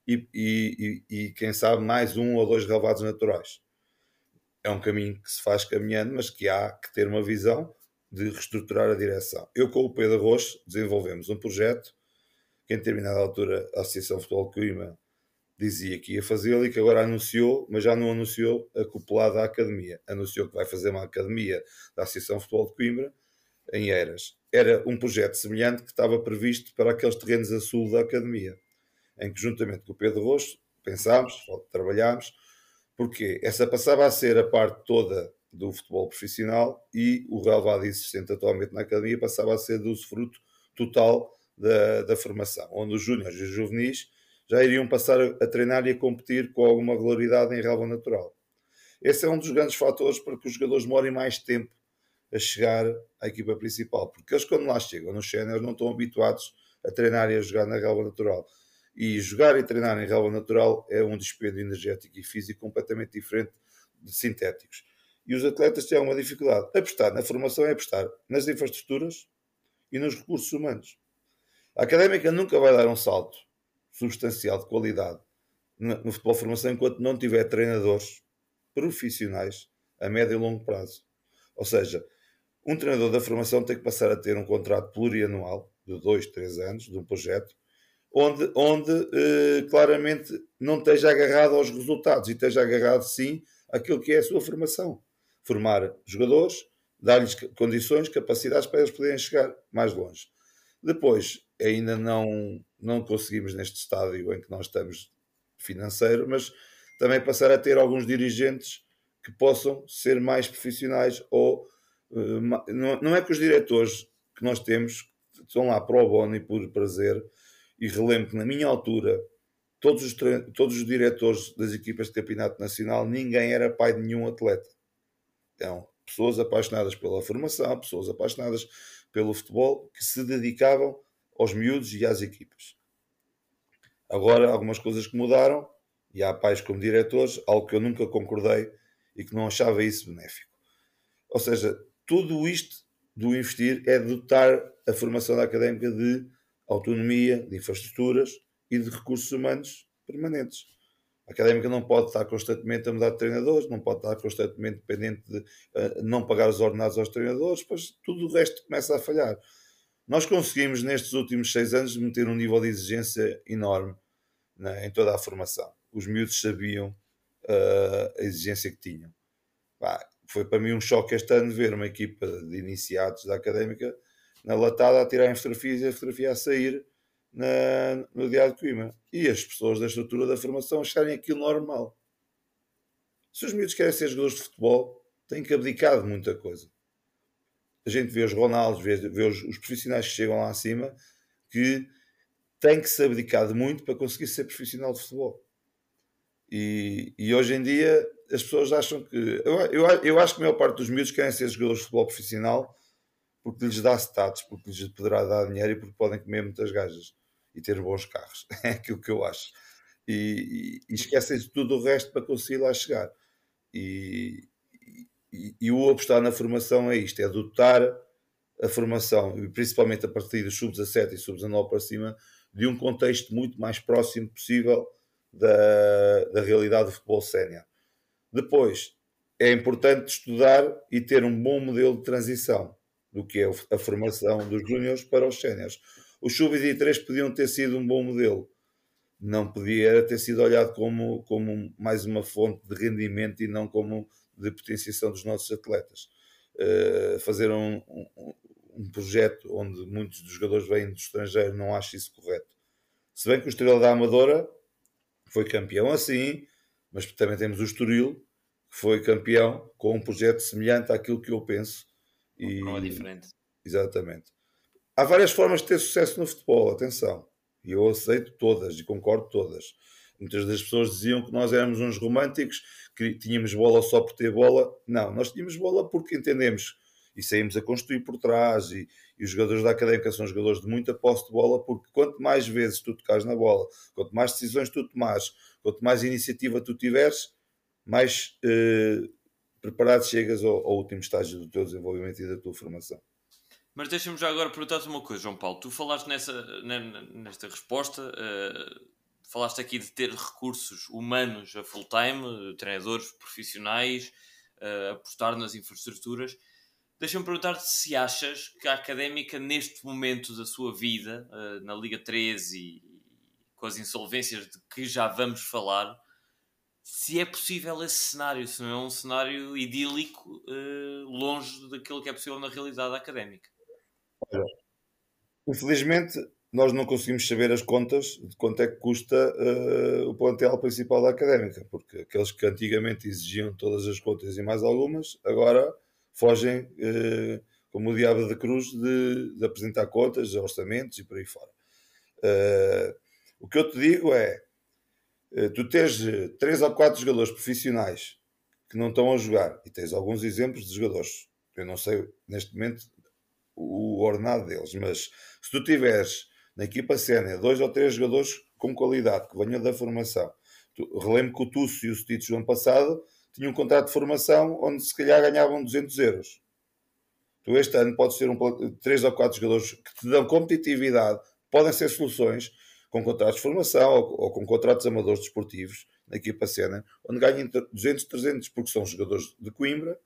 e, e, e, e quem sabe mais um ou dois relvados naturais. É um caminho que se faz caminhando, mas que há que ter uma visão de reestruturar a direção. Eu, com o Pedro Roxo, desenvolvemos um projeto que, em determinada altura, a Associação de Futebol de Coimbra dizia que ia fazê-lo e que agora anunciou, mas já não anunciou acoplado à academia. Anunciou que vai fazer uma academia da Associação de Futebol de Coimbra em Eiras. Era um projeto semelhante que estava previsto para aqueles terrenos a sul da academia, em que, juntamente com o Pedro Roxo, pensámos, trabalhámos. Porque essa passava a ser a parte toda do futebol profissional e o relevado existente atualmente na academia passava a ser do usufruto total da, da formação, onde os júniores e os juvenis já iriam passar a treinar e a competir com alguma regularidade em relva natural. Esse é um dos grandes fatores para que os jogadores demorem mais tempo a chegar à equipa principal, porque eles, quando lá chegam nos séniores, não estão habituados a treinar e a jogar na relva natural. E jogar e treinar em relva natural é um despêndio energético e físico completamente diferente de sintéticos. E os atletas têm uma dificuldade. Apostar na formação é apostar nas infraestruturas e nos recursos humanos. A Académica nunca vai dar um salto substancial de qualidade no futebol de formação enquanto não tiver treinadores profissionais a médio e longo prazo. Ou seja, um treinador da formação tem que passar a ter um contrato plurianual de dois, três anos, de um projeto, onde, onde eh, claramente não esteja agarrado aos resultados e esteja agarrado, sim, àquilo que é a sua formação. Formar jogadores, dar-lhes condições, capacidades para eles poderem chegar mais longe. Depois, ainda não, não conseguimos neste estádio em que nós estamos financeiro, mas também passar a ter alguns dirigentes que possam ser mais profissionais ou uh, não, não é que os diretores que nós temos estão lá pro bono e por prazer. E relembro que na minha altura todos os, tre- todos os diretores das equipas de campeonato nacional, ninguém era pai de nenhum atleta. Então, pessoas apaixonadas pela formação, pessoas apaixonadas pelo futebol, que se dedicavam aos miúdos e às equipas. Agora, algumas coisas que mudaram, e há pais como diretores, algo que eu nunca concordei e que não achava isso benéfico. Ou seja, tudo isto do investir é dotar a formação da Académica de autonomia, de infraestruturas e de recursos humanos permanentes. A Académica não pode estar constantemente a mudar de treinadores, não pode estar constantemente dependente de uh, não pagar os ordenados aos treinadores, pois tudo o resto começa a falhar. Nós conseguimos, nestes últimos seis anos, meter um nível de exigência enorme, né, em toda a formação. Os miúdos sabiam uh, a exigência que tinham. Bah, foi para mim um choque este ano ver uma equipa de iniciados da Académica na latada a tirar fotografias e a fotografia a sair na, no Diário de Coimbra. E as pessoas da estrutura da formação acharem aquilo normal. Se os miúdos querem ser jogadores de futebol, têm que abdicar de muita coisa. A gente vê os Ronaldos, vê, vê os, os profissionais que chegam lá acima, que têm que se abdicar de muito para conseguir ser profissional de futebol. E, e hoje em dia as pessoas acham que... Eu, eu, eu acho que a maior parte dos miúdos querem ser jogadores de futebol profissional porque lhes dá status, porque lhes poderá dar dinheiro e porque podem comer muitas gajas e ter bons carros. É aquilo que eu acho. E, e, e esquecem de tudo o resto para conseguir lá chegar. E... E, e o apostar na formação é isto, é dotar a formação, e principalmente a partir dos sub dezassete e sub dezanove para cima, de um contexto muito mais próximo possível da, da realidade do futebol sénior. Depois, é importante estudar e ter um bom modelo de transição do que é a formação dos júniores para os séniores. Os sub vinte e três podiam ter sido um bom modelo. Não podia ter sido olhado como, como mais uma fonte de rendimento e não como de potenciação dos nossos atletas. Uh, fazer um, um, um projeto onde muitos dos jogadores vêm do estrangeiro, não acho isso correto. Se bem que o Estrela da Amadora foi campeão assim, mas também temos o Estoril, que foi campeão com um projeto semelhante àquilo que eu penso. E... Não é diferente. Exatamente. Há várias formas de ter sucesso no futebol, atenção. E eu aceito todas e concordo todas. Muitas das pessoas diziam que nós éramos uns românticos, que tínhamos bola só por ter bola. Não, nós tínhamos bola porque entendemos e saímos a construir por trás e, e os jogadores da Académica são jogadores de muita posse de bola, porque quanto mais vezes tu tocares na bola, quanto mais decisões tu tomares, quanto mais iniciativa tu tiveres, mais eh, preparado chegas ao, ao último estágio do teu desenvolvimento e da tua formação. Mas deixa-me já agora perguntar-te uma coisa, João Paulo. Tu falaste nessa, nesta resposta... Uh... Falaste aqui de ter recursos humanos a full time, treinadores profissionais, uh, apostar nas infraestruturas. Deixa-me perguntar-te se achas que a Académica, neste momento da sua vida, uh, na Liga treze e com as insolvências de que já vamos falar, se é possível esse cenário, se não é um cenário idílico, uh, longe daquilo que é possível na realidade académica. Infelizmente, nós não conseguimos saber as contas de quanto é que custa uh, o plantel principal da Académica, porque aqueles que antigamente exigiam todas as contas e mais algumas, agora fogem, uh, como o diabo da cruz, de, de apresentar contas, orçamentos e por aí fora. Uh, o que eu te digo é, uh, tu tens três ou quatro jogadores profissionais que não estão a jogar, e tens alguns exemplos de jogadores, eu não sei neste momento o ordenado deles, mas se tu tiveres na equipa sénior, dois ou três jogadores com qualidade, que venha da formação. Relembro que o Tusso e o Stitch do ano passado tinham um contrato de formação onde se calhar ganhavam duzentos euros. Tu este ano podes ter um, três ou quatro jogadores que te dão competitividade, podem ser soluções com contratos de formação ou, ou com contratos amadores desportivos na equipa cena, onde ganham duzentos, trezentos, porque são jogadores de Coimbra,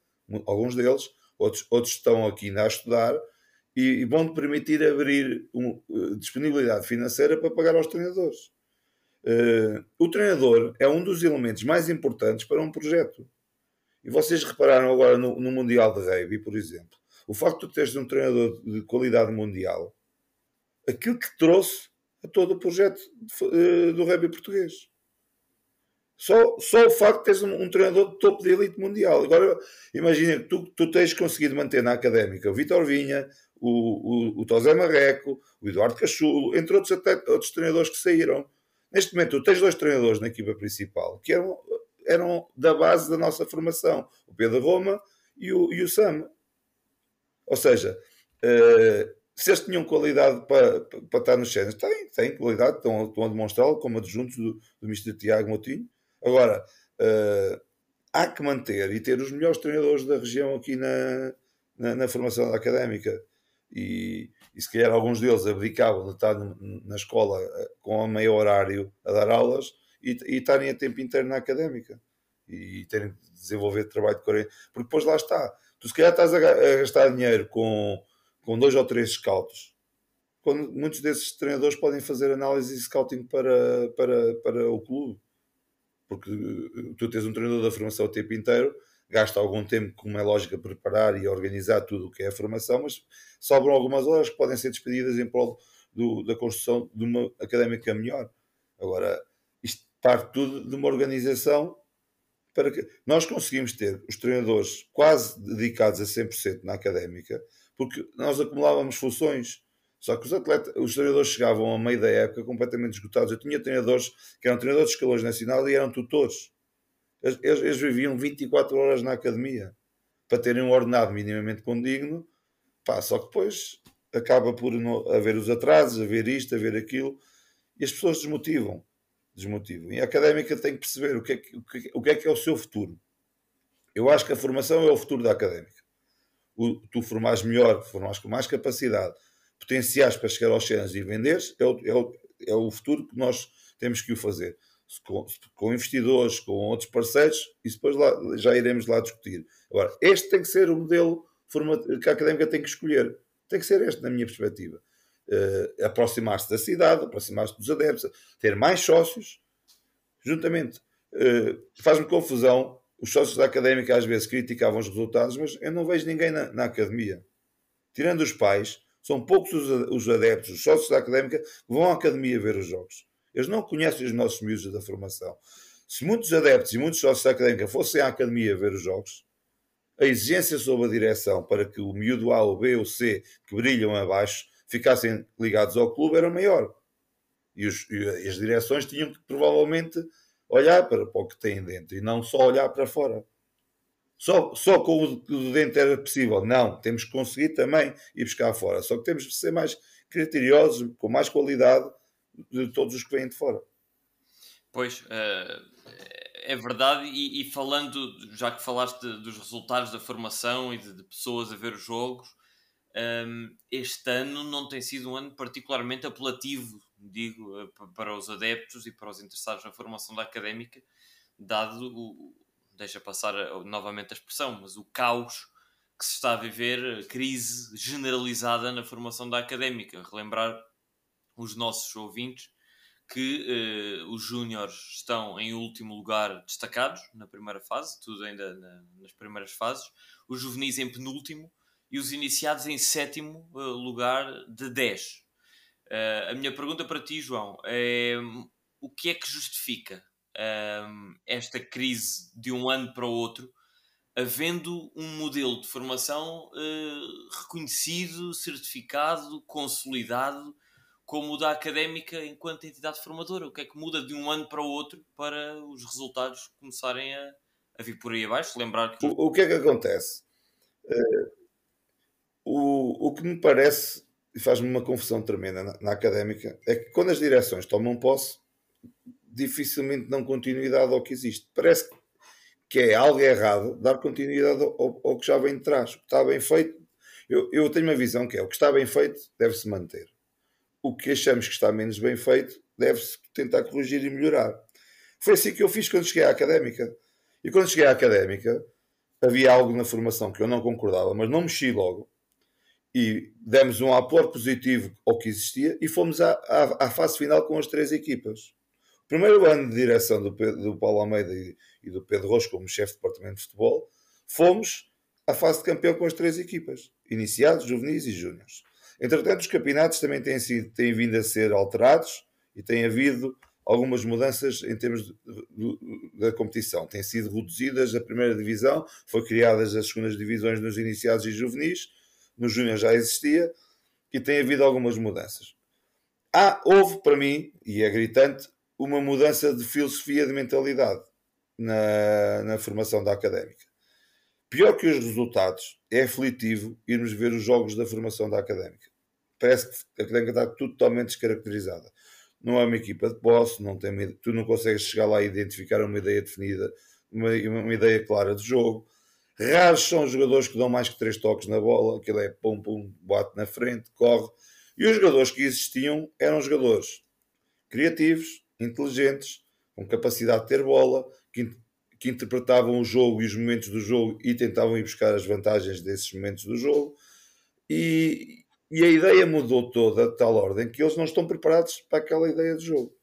alguns deles, outros, outros estão aqui ainda a estudar e, e vão permitir abrir um, uh, disponibilidade financeira para pagar aos treinadores. Uh, o treinador é um dos elementos mais importantes para um projeto. E vocês repararam agora no, no Mundial de Rugby, por exemplo, o facto de teres um treinador de qualidade mundial, aquilo que trouxe a todo o projeto de, uh, do rugby português. Só, só o facto de teres um, um treinador de topo de elite mundial. Agora, imagina que tu, tu tens conseguido manter na Académica o Vítor Vinha, o, o, o Tosé Marreco, o Eduardo Cachulo, entre outros, até, outros treinadores que saíram. Neste momento, tu tens dois treinadores na equipa principal que eram, eram da base da nossa formação, o Pedro Roma e o, e o Sam. Ou seja, uh, se eles tinham qualidade para, para, para estar nos cenas, têm, têm qualidade, estão, estão a demonstrá-lo como adjuntos do, do mister Tiago Moutinho. Agora, uh, há que manter e ter os melhores treinadores da região aqui na, na, na formação da Académica. E, e se calhar alguns deles abdicavam de estar na escola com a meio horário a dar aulas e, e estarem a tempo inteiro na Académica e terem de desenvolver trabalho de quarenta, porque depois lá está, tu se calhar estás a gastar dinheiro com, com dois ou três scouts, quando muitos desses treinadores podem fazer análise e scouting para, para, para o clube, porque tu tens um treinador da formação o tempo inteiro, gasta algum tempo, como é lógico, a preparar e a organizar tudo o que é a formação, mas sobram algumas horas que podem ser despedidas em prol do, da construção de uma Académica melhor. Agora, isto parte tudo de uma organização para que nós conseguimos ter os treinadores quase dedicados a cem por cento na Académica, porque nós acumulávamos funções, só que os atletas, os treinadores chegavam a meio da época completamente esgotados. Eu tinha treinadores que eram treinadores de escalões nacional e eram tutores. Eles, eles viviam vinte e quatro horas na academia para terem um ordenado minimamente condigno. Pá, só que depois acaba por não haver os atrasos, haver isto, haver aquilo, e as pessoas desmotivam. desmotivam. E a Académica tem que perceber o que, é que, o, que, o que é que é o seu futuro. Eu acho que a formação é o futuro da Académica. O, tu formares melhor, formares com mais capacidade, potenciais para chegar aos cenas e venderes, é o, é, o, é o futuro que nós temos que o fazer. Com, com investidores, com outros parceiros, e depois lá, já iremos lá discutir. Agora, este tem que ser o modelo que a Académica tem que escolher. Tem que ser este, na minha perspectiva. Uh, aproximar-se da cidade, aproximar-se dos adeptos, ter mais sócios, juntamente. Uh, faz-me confusão, os sócios da Académica às vezes criticavam os resultados, mas eu não vejo ninguém na, na academia. Tirando os pais, são poucos os, os adeptos, os sócios da Académica, que vão à academia ver os jogos. Eles não conhecem os nossos miúdos da formação. Se muitos adeptos e muitos sócios da Académica fossem à academia ver os jogos, a exigência sobre a direção para que o miúdo A, o B, o C, que brilham abaixo, ficassem ligados ao clube era maior. E, os, e as direções tinham que provavelmente olhar para, para o que têm dentro e não só olhar para fora. Só, só com o de dentro era possível. Não, temos que conseguir também ir buscar fora. Só que temos que ser mais criteriosos, com mais qualidade, de todos os que vêm de fora. Pois, é verdade, e, e falando, já que falaste dos resultados da formação e de, de pessoas a ver os jogos, este ano não tem sido um ano particularmente apelativo, digo, para os adeptos e para os interessados na formação da Académica, dado o, deixa passar novamente a expressão, mas o caos que se está a viver, crise generalizada na formação da Académica. Relembrar os nossos ouvintes, que uh, os júniores estão em último lugar destacados na primeira fase, tudo ainda na, nas primeiras fases, os juvenis em penúltimo e os iniciados em sétimo uh, lugar de dez. Uh, a minha pergunta para ti, João, é o que é que justifica uh, esta crise de um ano para o outro, havendo um modelo de formação uh, reconhecido, certificado, consolidado, como o da Académica enquanto entidade formadora? O que é que muda de um ano para o outro para os resultados começarem a, a vir por aí abaixo? Lembrar que... O, o que é que acontece? Uh, o, o que me parece, e faz-me uma confusão tremenda na, na Académica, é que quando as direções tomam posse, dificilmente dão continuidade ao que existe. Parece que é algo errado dar continuidade ao, ao que já vem de trás. O que está bem feito, eu, eu tenho uma visão que é o que está bem feito deve-se manter. O que achamos que está menos bem feito deve-se tentar corrigir e melhorar. Foi assim que eu fiz quando cheguei à Académica. E quando cheguei à Académica, havia algo na formação que eu não concordava, mas não mexi logo. E demos um aporte positivo ao que existia e fomos à, à, à fase final com as três equipas. O primeiro ano de direção do, Pedro, do Paulo Almeida e, e do Pedro Roxo como chefe de departamento de futebol, fomos à fase de campeão com as três equipas, iniciados, juvenis e júniores. Entretanto, os campeonatos também têm, sido, têm vindo a ser alterados e tem havido algumas mudanças em termos de, de, da competição. Têm sido reduzidas a primeira divisão, foram criadas as segundas divisões nos iniciados e juvenis, no Júnior já existia, e tem havido algumas mudanças. Há, houve para mim, e é gritante, uma mudança de filosofia, de mentalidade na, na formação da Académica. Pior que os resultados, é aflitivo irmos ver os jogos da formação da Académica. Parece que a Académica está totalmente descaracterizada. Não é uma equipa de posse, não tem, tu não consegues chegar lá e identificar uma ideia definida, uma, uma ideia clara de jogo. Raros são os jogadores que dão mais que três toques na bola, aquilo é pum pum, bate na frente, corre. E os jogadores que existiam eram jogadores criativos, inteligentes, com capacidade de ter bola, que, que interpretavam o jogo e os momentos do jogo e tentavam ir buscar as vantagens desses momentos do jogo. E, e a ideia mudou toda, de tal ordem, que eles não estão preparados para aquela ideia de jogo.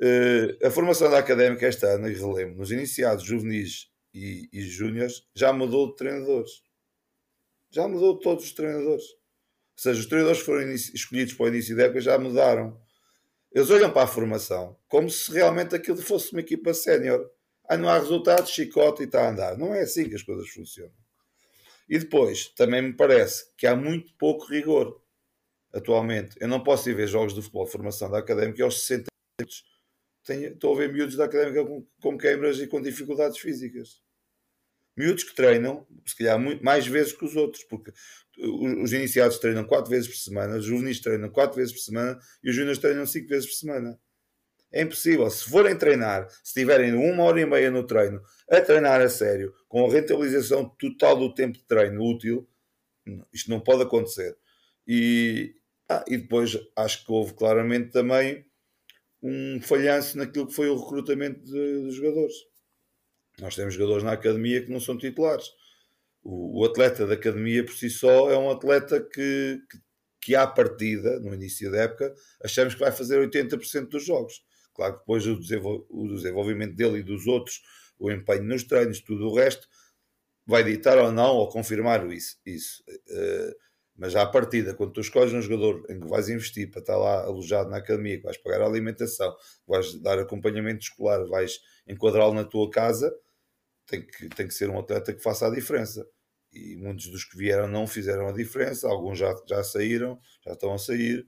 Uh, a formação da Académica este ano, e relembro, nos iniciados juvenis e, e júniores, já mudou de treinadores. Já mudou todos os treinadores. Ou seja, os treinadores que foram inicio, escolhidos para o início da época já mudaram. Eles olham para a formação como se realmente aquilo fosse uma equipa sénior. Ah, não há resultados, chicote e está a andar. Não é assim que as coisas funcionam. E depois, também me parece que há muito pouco rigor. Atualmente, eu não posso ir ver jogos de futebol de formação da Académica aos sessenta minutos. Tenho, estou a ver miúdos da Académica com, com queimbras e com dificuldades físicas. Miúdos que treinam, se calhar, muito, mais vezes que os outros, porque os, os iniciados treinam quatro vezes por semana, os juvenis treinam quatro vezes por semana e os júniores treinam cinco vezes por semana. É impossível. Se forem treinar, se tiverem uma hora e meia no treino, a treinar a sério, com a rentabilização total do tempo de treino útil, isto não pode acontecer. E, ah, e depois acho que houve claramente também um falhanço naquilo que foi o recrutamento dos jogadores. Nós temos jogadores na academia que não são titulares. O, o atleta da academia por si só é um atleta que, que, que à partida, no início da época, achamos que vai fazer oitenta por cento dos jogos. Claro que depois o, desenvol, o desenvolvimento dele e dos outros, o empenho nos treinos, tudo o resto, vai ditar ou não, ou confirmar isso. isso. Uh, Mas à partida, quando tu escolhes um jogador em que vais investir para estar lá alojado na academia, que vais pagar a alimentação, vais dar acompanhamento escolar, vais enquadrá-lo na tua casa, tem que, tem que ser um atleta que faça a diferença. E muitos dos que vieram não fizeram a diferença, alguns já, já saíram, já estão a sair.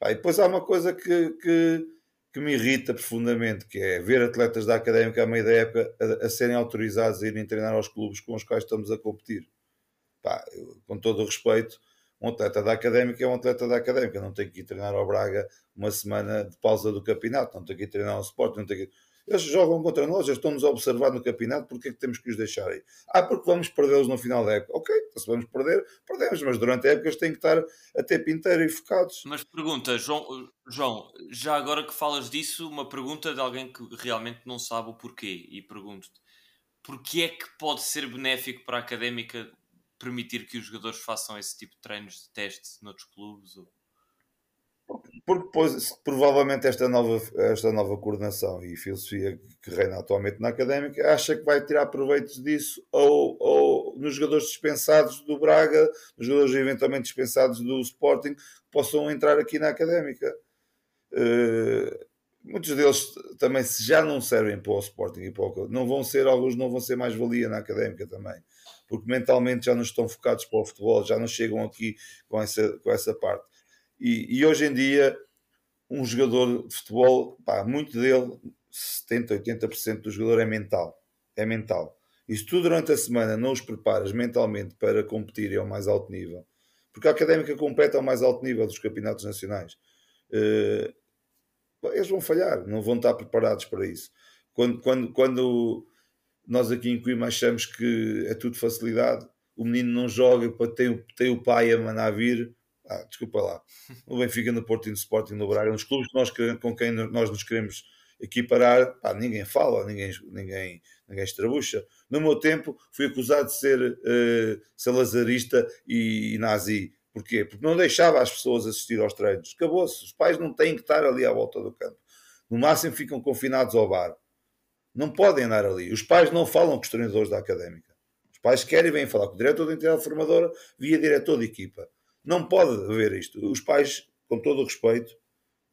Ah, e depois há uma coisa que, que, que me irrita profundamente, que é ver atletas da Académica à meio da época a, a serem autorizados a irem treinar aos clubes com os quais estamos a competir. Pá, eu, com todo o respeito, um atleta da Académica é um atleta da Académica, não tem que ir treinar ao Braga uma semana de pausa do campeonato, não tem que ir treinar ao Sporting, não tem que ir... Eles jogam contra nós, eles estão-nos a observar no campeonato, porque é que temos que os deixar aí? Ah, porque vamos perdê-los no final da época. Ok, então se vamos perder, perdemos, mas durante a época eles têm que estar a tempo inteiro e focados. Mas pergunta, João, João, já agora que falas disso, uma pergunta de alguém que realmente não sabe o porquê, e pergunto-te, porquê é que pode ser benéfico para a Académica permitir que os jogadores façam esse tipo de treinos de teste noutros clubes? Ou... Porque pois, provavelmente esta nova, esta nova coordenação e filosofia que reina atualmente na Académica acha que vai tirar proveito disso ou, ou nos jogadores dispensados do Braga, nos jogadores eventualmente dispensados do Sporting, que possam entrar aqui na Académica. Uh, muitos deles também, se já não servem para o Sporting e para o... não vão ser, alguns não vão ser mais valia na Académica também, porque mentalmente já não estão focados para o futebol, já não chegam aqui com essa, com essa parte. E, e hoje em dia, um jogador de futebol, pá, muito dele, setenta, oitenta por cento do jogador é mental. É mental. E se tu durante a semana não os preparas mentalmente para competirem ao mais alto nível, porque a Académica compete ao mais alto nível dos campeonatos nacionais, uh, eles vão falhar, não vão estar preparados para isso. Quando, quando, quando nós aqui em Coimbra achamos que é tudo facilidade, o menino não joga, tem, tem o pai a mandar vir, ah, desculpa lá, no Benfica, no Porto e no Sporting, no Braga, nos clubes que nós, com quem nós nos queremos equiparar, pá, ninguém fala, ninguém, ninguém, ninguém estrabucha. No meu tempo fui acusado de ser uh, salazarista e, e nazi. Porquê? Porque não deixava as pessoas assistir aos treinos. Acabou-se, os pais não têm que estar ali à volta do campo, no máximo ficam confinados ao bar, não podem andar ali. Os pais não falam com os treinadores da Académica, os pais querem e vêm falar com o diretor da entidade formadora via diretor de equipa. Não pode haver isto. Os pais, com todo o respeito,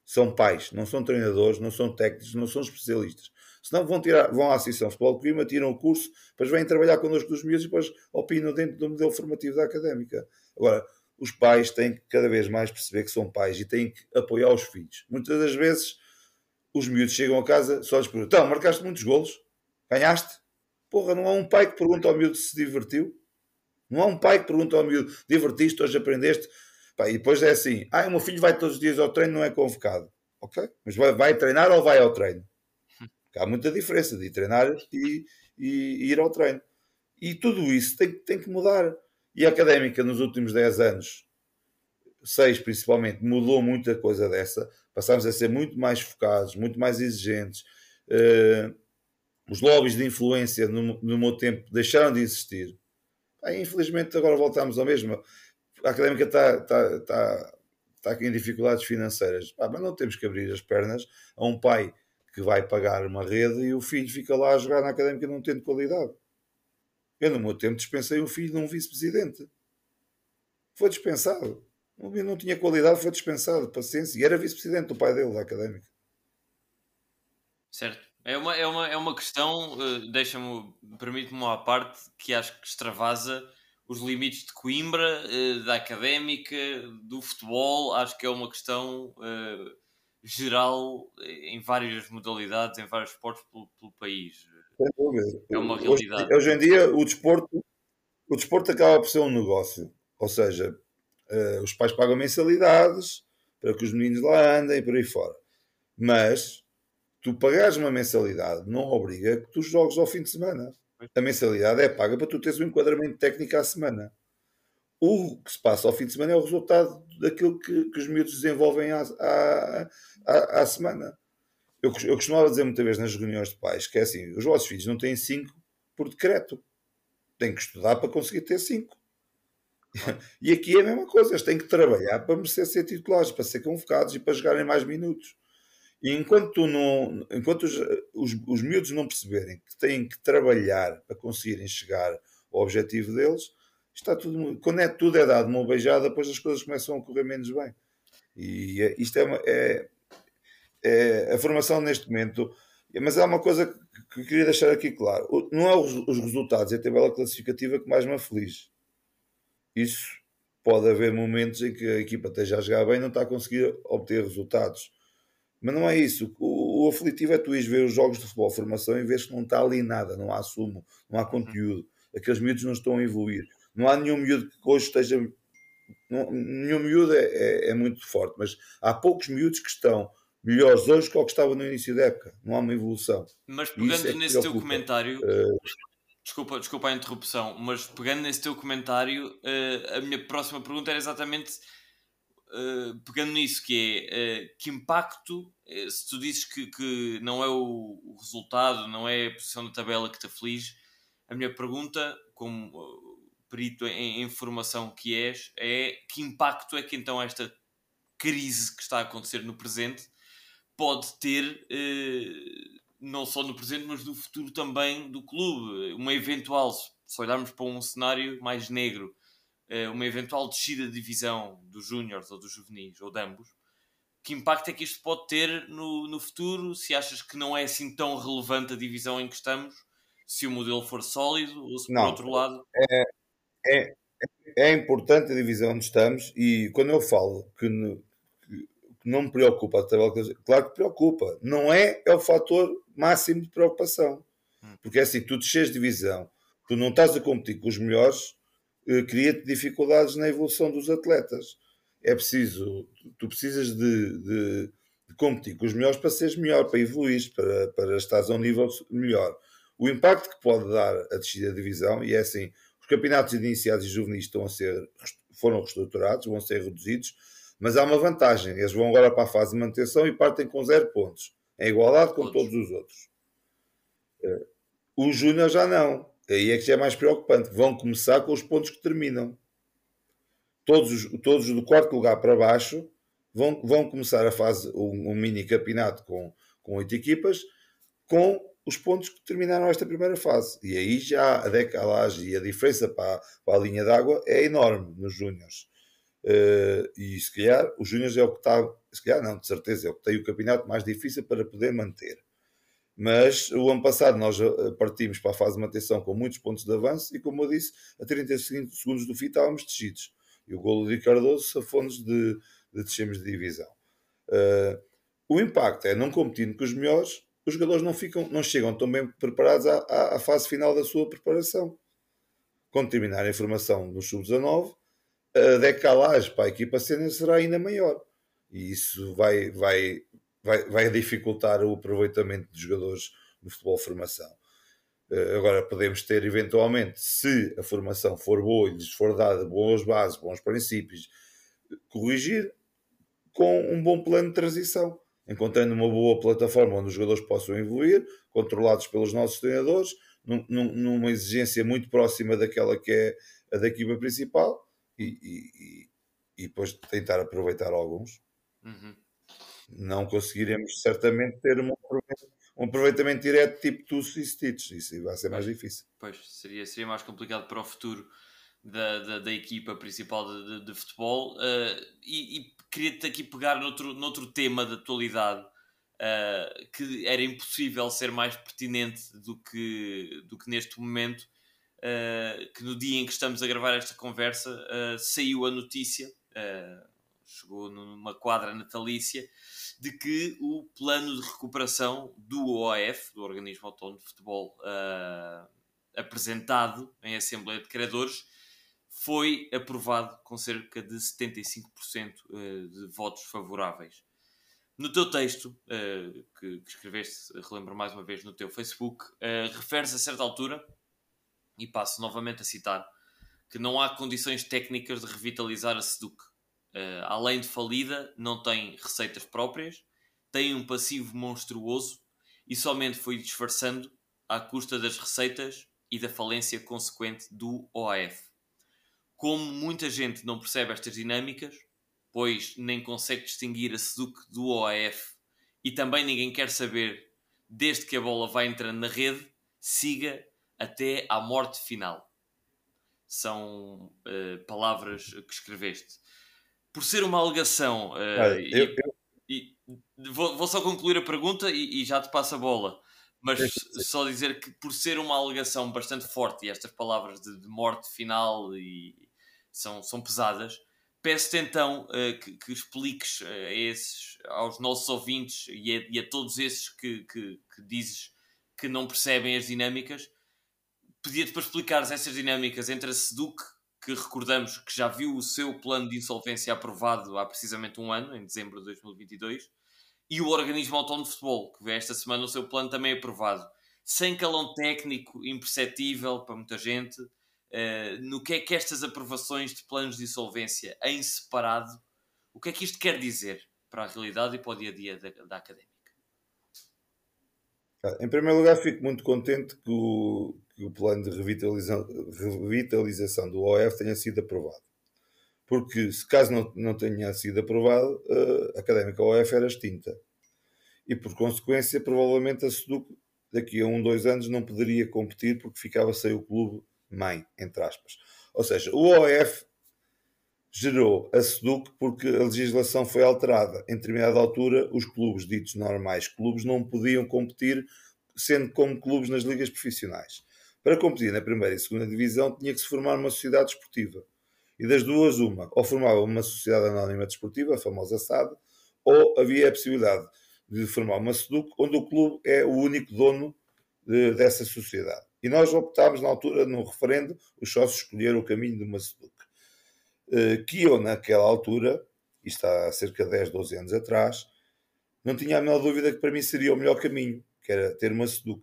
são pais, não são treinadores, não são técnicos, não são especialistas. Senão vão, tirar, vão à Associação de Futebol de Coimbra, tiram o curso, depois vêm trabalhar connosco dos meses e depois opinam dentro do modelo formativo da Académica. Agora, os pais têm que cada vez mais perceber que são pais e têm que apoiar os filhos. Muitas das vezes os miúdos chegam a casa só lhes perguntam: então, marcaste muitos golos? Ganhaste? Porra, não há um pai que pergunta ao miúdo se se divertiu? Não há um pai que pergunta ao miúdo: divertiste, hoje aprendeste? Pá, e depois é assim: ah, o meu filho vai todos os dias ao treino, não é convocado. Ok, mas vai, vai treinar ou vai ao treino? Porque há muita diferença de treinar e, e, e ir ao treino. E tudo isso tem, tem que mudar. E a Académica nos últimos dez anos, seis principalmente, mudou muita coisa dessa. Passámos a ser muito mais focados, muito mais exigentes. Uh, os lobbies de influência no, no meu tempo deixaram de existir. Pá, infelizmente agora voltámos ao mesmo. A Académica está, está, está, está em dificuldades financeiras. Ah, mas não temos que abrir as pernas a um pai que vai pagar uma rede e o filho fica lá a jogar na Académica não tendo qualidade. Eu, no meu tempo, dispensei o filho de um vice-presidente. Foi dispensado. O menino não tinha qualidade, foi dispensado. Paciência. E era vice-presidente do pai dele, da Académica. Certo. É uma, é uma, é uma questão, uh, deixa-me, permite-me à parte, que acho que extravasa os limites de Coimbra, da Académica, do futebol. Acho que é uma questão geral em várias modalidades, em vários esportes pelo, pelo país. É uma realidade. Hoje, hoje em dia o desporto, o desporto acaba por ser um negócio. Ou seja, os pais pagam mensalidades para que os meninos lá andem e por aí fora. Mas tu pagares uma mensalidade não obriga que tu jogues ao fim de semana. A mensalidade é paga para tu teres um enquadramento técnico à semana. O que se passa ao fim de semana é o resultado daquilo que, que os miúdos desenvolvem à, à, à, à semana. Eu, eu costumava dizer muitas vezes nas reuniões de pais que é assim: os vossos filhos não têm cinco por decreto. Têm que estudar para conseguir ter cinco. E aqui é a mesma coisa. Eles têm que trabalhar para merecer ser titulares, para ser convocados e para jogarem mais minutos. E enquanto, tu não, enquanto os, os, os miúdos não perceberem que têm que trabalhar para conseguirem chegar ao objetivo deles, está tudo, quando é, tudo é dado uma beijada, depois as coisas começam a correr menos bem. E é, isto é, uma, é, é a formação neste momento. Mas há uma coisa que eu queria deixar aqui claro: não é os, os resultados, é a tabela classificativa que mais me aflige. Isso pode haver momentos em que a equipa esteja a jogar bem e não está a conseguir obter resultados. Mas não é isso. O, o aflitivo é tu ires ver os jogos de futebol formação e vês que não está ali nada, não há assumo, não há conteúdo. Aqueles miúdos não estão a evoluir. Não há nenhum miúdo que hoje esteja... Não, nenhum miúdo é, é, é muito forte, mas há poucos miúdos que estão melhores hoje que o que estava no início da época. Não há uma evolução. Mas pegando é nesse teu ocupa. comentário... Uh... Desculpa, desculpa a interrupção, mas pegando nesse teu comentário, uh, a minha próxima pergunta era exatamente... Uh, pegando nisso, que é uh, que impacto, uh, se tu dizes que, que não é o, o resultado, não é a posição da tabela que te aflige, a minha pergunta, como uh, perito em, em formação que és, é que impacto é que então esta crise que está a acontecer no presente pode ter, uh, não só no presente, mas no futuro também do clube, uma eventual, se olharmos para um cenário mais negro, uma eventual descida de divisão dos júniores ou dos juvenis, ou de ambos. Que impacto é que isto pode ter no, no futuro? Se achas que não é assim tão relevante a divisão em que estamos, se o modelo for sólido, ou se por não, outro lado... É, é, é importante a divisão onde estamos, e quando eu falo que, no, que não me preocupa a tabela, claro que preocupa. Não é, é o fator máximo de preocupação. Hum. Porque é assim, tu desces divisão, tu não estás a competir com os melhores... cria-te dificuldades na evolução dos atletas. É preciso, tu precisas de, de, de de competir com os melhores para seres melhor, para evoluir, para, para estares a um nível melhor. O impacto que pode dar a descida da divisão, e é assim, os campeonatos iniciados e juvenis estão a ser, foram reestruturados, vão ser reduzidos, mas há uma vantagem, eles vão agora para a fase de manutenção e partem com zero pontos, em igualdade com todos os outros. O Júnior já não, aí é que já é mais preocupante, vão começar com os pontos que terminam. Todos, todos do quarto lugar para baixo vão, vão começar a fase, um, um mini campeonato com, com oito equipas, com os pontos que terminaram esta primeira fase. E aí já a decalagem e a diferença para, para a linha d'água é enorme nos Júniors. Uh, e se calhar, os Júniors é o que está, se calhar não, de certeza, é o que tem o campeonato mais difícil para poder manter. Mas o ano passado nós partimos para a fase de manutenção com muitos pontos de avanço e, como eu disse, a trinta segundos do fim estávamos descidos. E o golo de Cardoso safou-nos de, de descermos de divisão. Uh, o impacto é, não competindo com os melhores, os jogadores não, ficam, não chegam tão bem preparados à, à, à fase final da sua preparação. Quando terminar a formação do sub dezanove, a decalagem para a equipa sénior será ainda maior. E isso vai, vai, vai, vai dificultar o aproveitamento dos jogadores no futebol de formação. Agora, podemos ter, eventualmente, se a formação for boa e lhes for dada boas bases, bons princípios, corrigir com um bom plano de transição, encontrando uma boa plataforma onde os jogadores possam evoluir, controlados pelos nossos treinadores, num, numa exigência muito próxima daquela que é a da equipa principal, e, e, e depois tentar aproveitar alguns. Uhum. Não conseguiremos, certamente, ter uma um aproveitamento direto tipo Tusso e Stitch, isso vai ser mais difícil. Pois, seria, seria mais complicado para o futuro da, da, da equipa principal de, de, de futebol. Uh, e, e queria-te aqui pegar noutro, noutro tema da atualidade, uh, que era impossível ser mais pertinente do que, do que neste momento, uh, que no dia em que estamos a gravar esta conversa, uh, saiu a notícia, uh, chegou numa quadra natalícia, de que o plano de recuperação do O A F, do Organismo Autónomo de Futebol, uh, apresentado em Assembleia de Credores, foi aprovado com cerca de setenta e cinco por cento de votos favoráveis. No teu texto, uh, que, que escreveste, relembro mais uma vez, no teu Facebook, uh, referes a certa altura, e passo novamente a citar, que não há condições técnicas de revitalizar a SEDUC. Uh, além de falida, não tem receitas próprias, tem um passivo monstruoso e somente foi disfarçando à custa das receitas e da falência consequente do O A F. Como muita gente não percebe estas dinâmicas, pois nem consegue distinguir a SEDUC do O A F e também ninguém quer saber, desde que a bola vai entrando na rede, siga até à morte final. São uh, palavras que escreveste. Por ser uma alegação, uh, Olha, eu, e, eu... E, vou, vou só concluir a pergunta e, e já te passo a bola, mas só dizer que por ser uma alegação bastante forte, e estas palavras de, de morte final e, são, são pesadas, peço-te então uh, que, que expliques uh, a esses, aos nossos ouvintes e a, e a todos esses que, que, que dizes que não percebem as dinâmicas, pedia-te para explicares essas dinâmicas entre a SEDUC, que recordamos que já viu o seu plano de insolvência aprovado há precisamente um ano, em dezembro de dois mil e vinte e dois, e o Organismo Autónomo de Futebol, que vê esta semana o seu plano também aprovado, sem calão técnico, imperceptível para muita gente, uh, no que é que estas aprovações de planos de insolvência em separado, o que é que isto quer dizer para a realidade e para o dia-a-dia da, da Académica? Em primeiro lugar, fico muito contente que o que o plano de revitaliza- revitalização do O A F tenha sido aprovado. Porque, se caso não, não tenha sido aprovado, a Académica O A F era extinta. E, por consequência, provavelmente a SEDUC, daqui a um, dois anos, não poderia competir porque ficava sem o clube mãe, entre aspas. Ou seja, o O A F gerou a SEDUC porque a legislação foi alterada. Em determinada altura, os clubes ditos normais, clubes, não podiam competir sendo como clubes nas ligas profissionais. Para competir na primeira e segunda divisão tinha que se formar uma sociedade desportiva. E das duas, uma. Ou formava uma sociedade anónima desportiva, a famosa S A D, ou havia a possibilidade de formar uma SEDUC, onde o clube é o único dono de, dessa sociedade. E nós optámos na altura, num referendo, os sócios escolheram o caminho de uma SEDUC. Que eu, naquela altura, isto há cerca de dez, doze anos atrás, não tinha a menor dúvida que para mim seria o melhor caminho, que era ter uma SEDUC.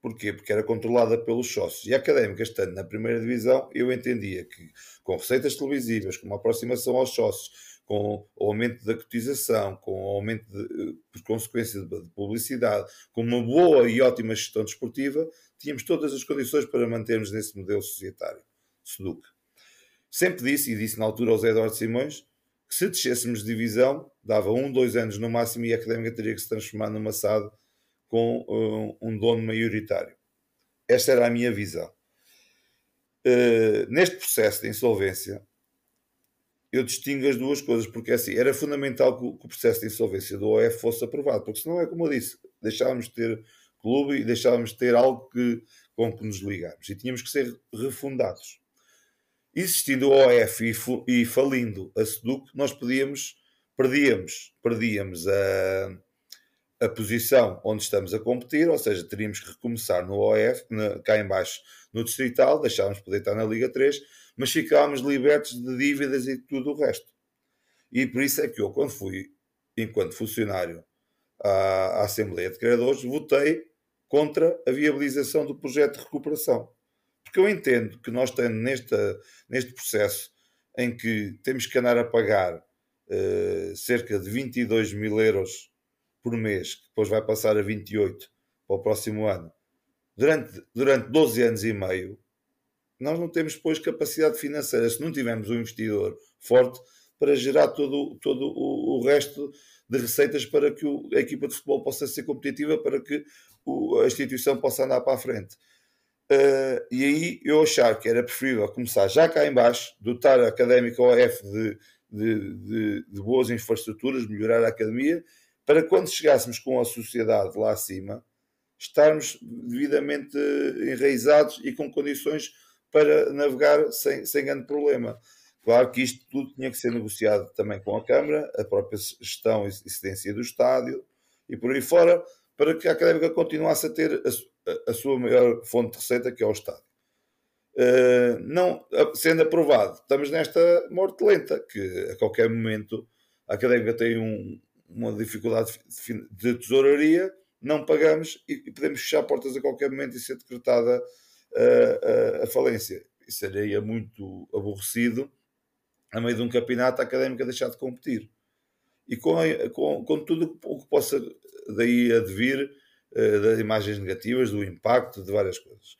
Porquê? Porque era controlada pelos sócios. E a Académica, estando na primeira divisão, eu entendia que, com receitas televisivas, com uma aproximação aos sócios, com o aumento da cotização, com o aumento, de, por consequência, de publicidade, com uma boa e ótima gestão desportiva, tínhamos todas as condições para mantermos nesse modelo societário, SEDUC. Sempre disse, e disse na altura ao Zé Eduardo Simões, que se descêssemos de divisão, dava um, dois anos no máximo e a Académica teria que se transformar numa S A D, com um dono maioritário. Esta era a minha visão. Uh, neste processo de insolvência, eu distingo as duas coisas, porque assim, era fundamental que o, que o processo de insolvência do O F fosse aprovado, porque senão é como eu disse, deixávamos de ter clube e deixávamos de ter algo que, com que nos ligarmos, e tínhamos que ser refundados. Existindo o O F e, e falindo a SEDUC, nós podíamos, perdíamos, perdíamos a... a posição onde estamos a competir, ou seja, teríamos que recomeçar no O F, na, cá em baixo no Distrital, deixávamos de poder estar na Liga três, mas ficávamos libertos de dívidas e tudo o resto. E por isso é que eu, quando fui, enquanto funcionário à, à Assembleia de Credores, votei contra a viabilização do projeto de recuperação. Porque eu entendo que nós temos nesta, neste processo em que temos que andar a pagar uh, cerca de vinte e dois mil euros por mês, que depois vai passar a vinte e oito para o próximo ano, durante, durante doze anos e meio, nós não temos depois capacidade financeira, se não tivermos um investidor forte, para gerar todo, todo o, o resto de receitas para que o, a equipa de futebol possa ser competitiva, para que o, a instituição possa andar para a frente. Uh, e aí eu achar que era preferível começar já cá em baixo, dotar a Académica O F de, de, de, de boas infraestruturas, melhorar a academia, para quando chegássemos com a sociedade lá acima, estarmos devidamente enraizados e com condições para navegar sem, sem grande problema. Claro que isto tudo tinha que ser negociado também com a Câmara, a própria gestão e incidência do estádio e por aí fora, para que a Académica continuasse a ter a, a sua maior fonte de receita, que é o estádio. Uh, não, sendo aprovado, estamos nesta morte lenta, que a qualquer momento a Académica tem um... uma dificuldade de tesouraria, não pagamos e podemos fechar portas a qualquer momento e ser decretada a, a, a falência. Isso seria muito aborrecido, a meio de um campeonato, a Académica deixar de competir. E com, a, com, com tudo o que possa daí advir, uh, das imagens negativas, do impacto, de várias coisas.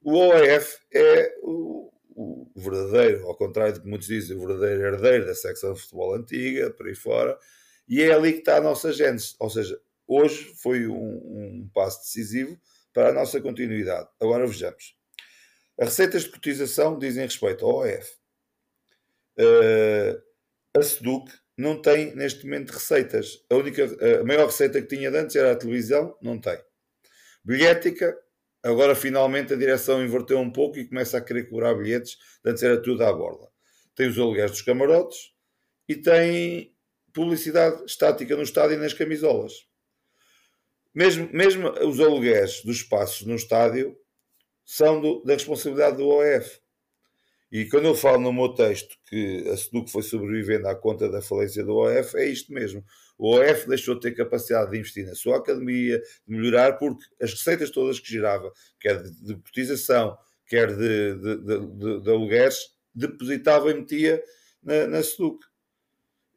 O O A F é o, o verdadeiro, ao contrário do que muitos dizem, o verdadeiro herdeiro da secção de futebol antiga, por aí fora, e é ali que está a nossa gênese, ou seja, hoje foi um, um passo decisivo para a nossa continuidade. Agora vejamos. As receitas de cotização dizem respeito ao O F. Uh, a SEDUC não tem neste momento receitas. A, única, a maior receita que tinha de antes era a televisão, não tem. Bilhética, agora finalmente a direção inverteu um pouco e começa a querer cobrar bilhetes, antes era tudo à borda. Tem os aluguéis dos camarotes e tem... publicidade estática no estádio e nas camisolas. Mesmo, mesmo os aluguéis dos espaços no estádio são do, da responsabilidade do O F. E quando eu falo no meu texto que a SEDUC foi sobrevivendo à conta da falência do O F, é isto mesmo. O O F deixou de ter capacidade de investir na sua academia, de melhorar, porque as receitas todas que girava, quer de cotização, quer de, de, de, de, de aluguéis, depositava e metia na, na SEDUC.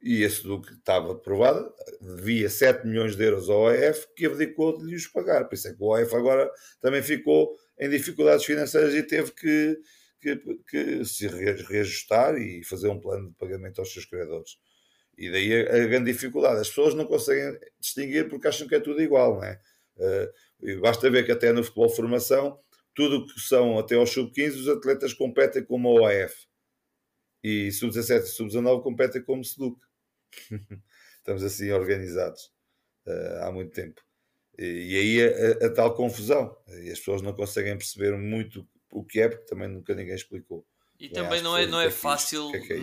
E a SEDUC estava aprovada, devia sete milhões de euros ao O A F, que abdicou de lhes pagar. Por isso é que o O A F agora também ficou em dificuldades financeiras e teve que, que, que se reajustar e fazer um plano de pagamento aos seus credores. E daí a grande dificuldade. As pessoas não conseguem distinguir porque acham que é tudo igual, não é? Uh, basta ver que até no futebol de formação, tudo o que são até aos sub quinze, os atletas competem como o O A F. E sub dezassete e sub dezanove competem como SEDUC. Estamos assim organizados uh, há muito tempo e, e aí a, a, a tal confusão e as pessoas não conseguem perceber muito o que é, porque também nunca ninguém explicou e bem, também não é, não é fácil que é que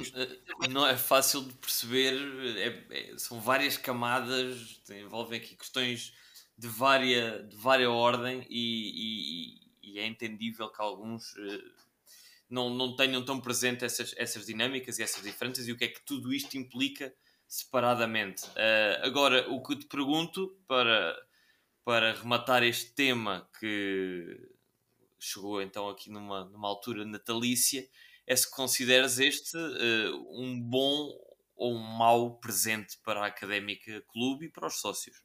é não é fácil de perceber é, é, são várias camadas, envolvem aqui questões de vária, de vária ordem e, e, e é entendível que alguns uh, Não, não tenham tão presente essas, essas dinâmicas e essas diferenças e o que é que tudo isto implica separadamente. Uh, agora, o que eu te pergunto, para, para rematar este tema que chegou então aqui numa, numa altura natalícia, é se consideras este uh, um bom ou um mau presente para a Académica Clube e para os sócios?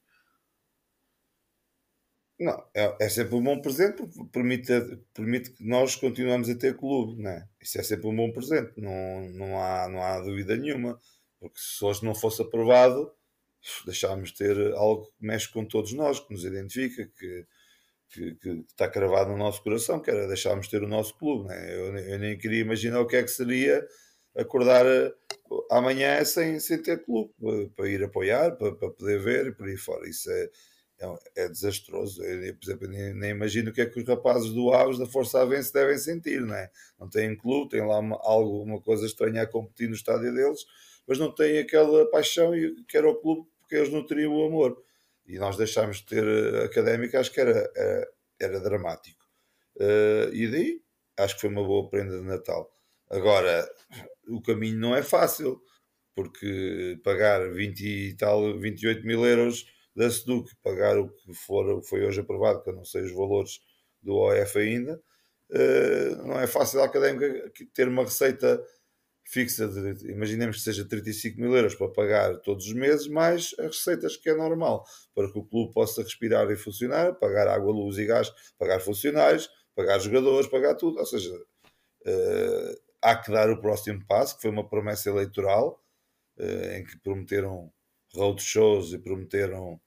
Não, é, é sempre um bom presente porque permite, permite que nós continuemos a ter clube, não é? Isso é sempre um bom presente, não, não, há, não há dúvida nenhuma, porque se hoje não fosse aprovado, deixámos de ter algo que mexe com todos nós, que nos identifica, que, que, que está cravado no nosso coração, que era deixarmos de ter o nosso clube, não é? eu, eu nem queria imaginar o que é que seria acordar amanhã sem, sem ter clube, para, para ir apoiar, para, para poder ver e por aí fora. Isso é É desastroso. Eu, por exemplo, nem, nem imagino o que é que os rapazes do Aves da Força Avense devem sentir, não é? Não têm clube, têm lá uma, algo, uma coisa estranha a competir no estádio deles, mas não têm aquela paixão que era o clube, porque eles não teriam o amor. E nós deixámos de ter Académica, acho que era, era, era dramático. Uh, e daí, acho que foi uma boa prenda de Natal. Agora, o caminho não é fácil, porque pagar vinte e tal, vinte e oito mil euros da SEDUC, pagar o que for, o que foi hoje aprovado, que eu não sei os valores do O F ainda, uh, não é fácil a Académica ter uma receita fixa, de, imaginemos que seja trinta e cinco mil euros para pagar todos os meses, mais as receitas que é normal, para que o clube possa respirar e funcionar, pagar água, luz e gás, pagar funcionários, pagar jogadores, pagar tudo, ou seja, uh, há que dar o próximo passo, que foi uma promessa eleitoral, uh, em que prometeram road shows e prometeram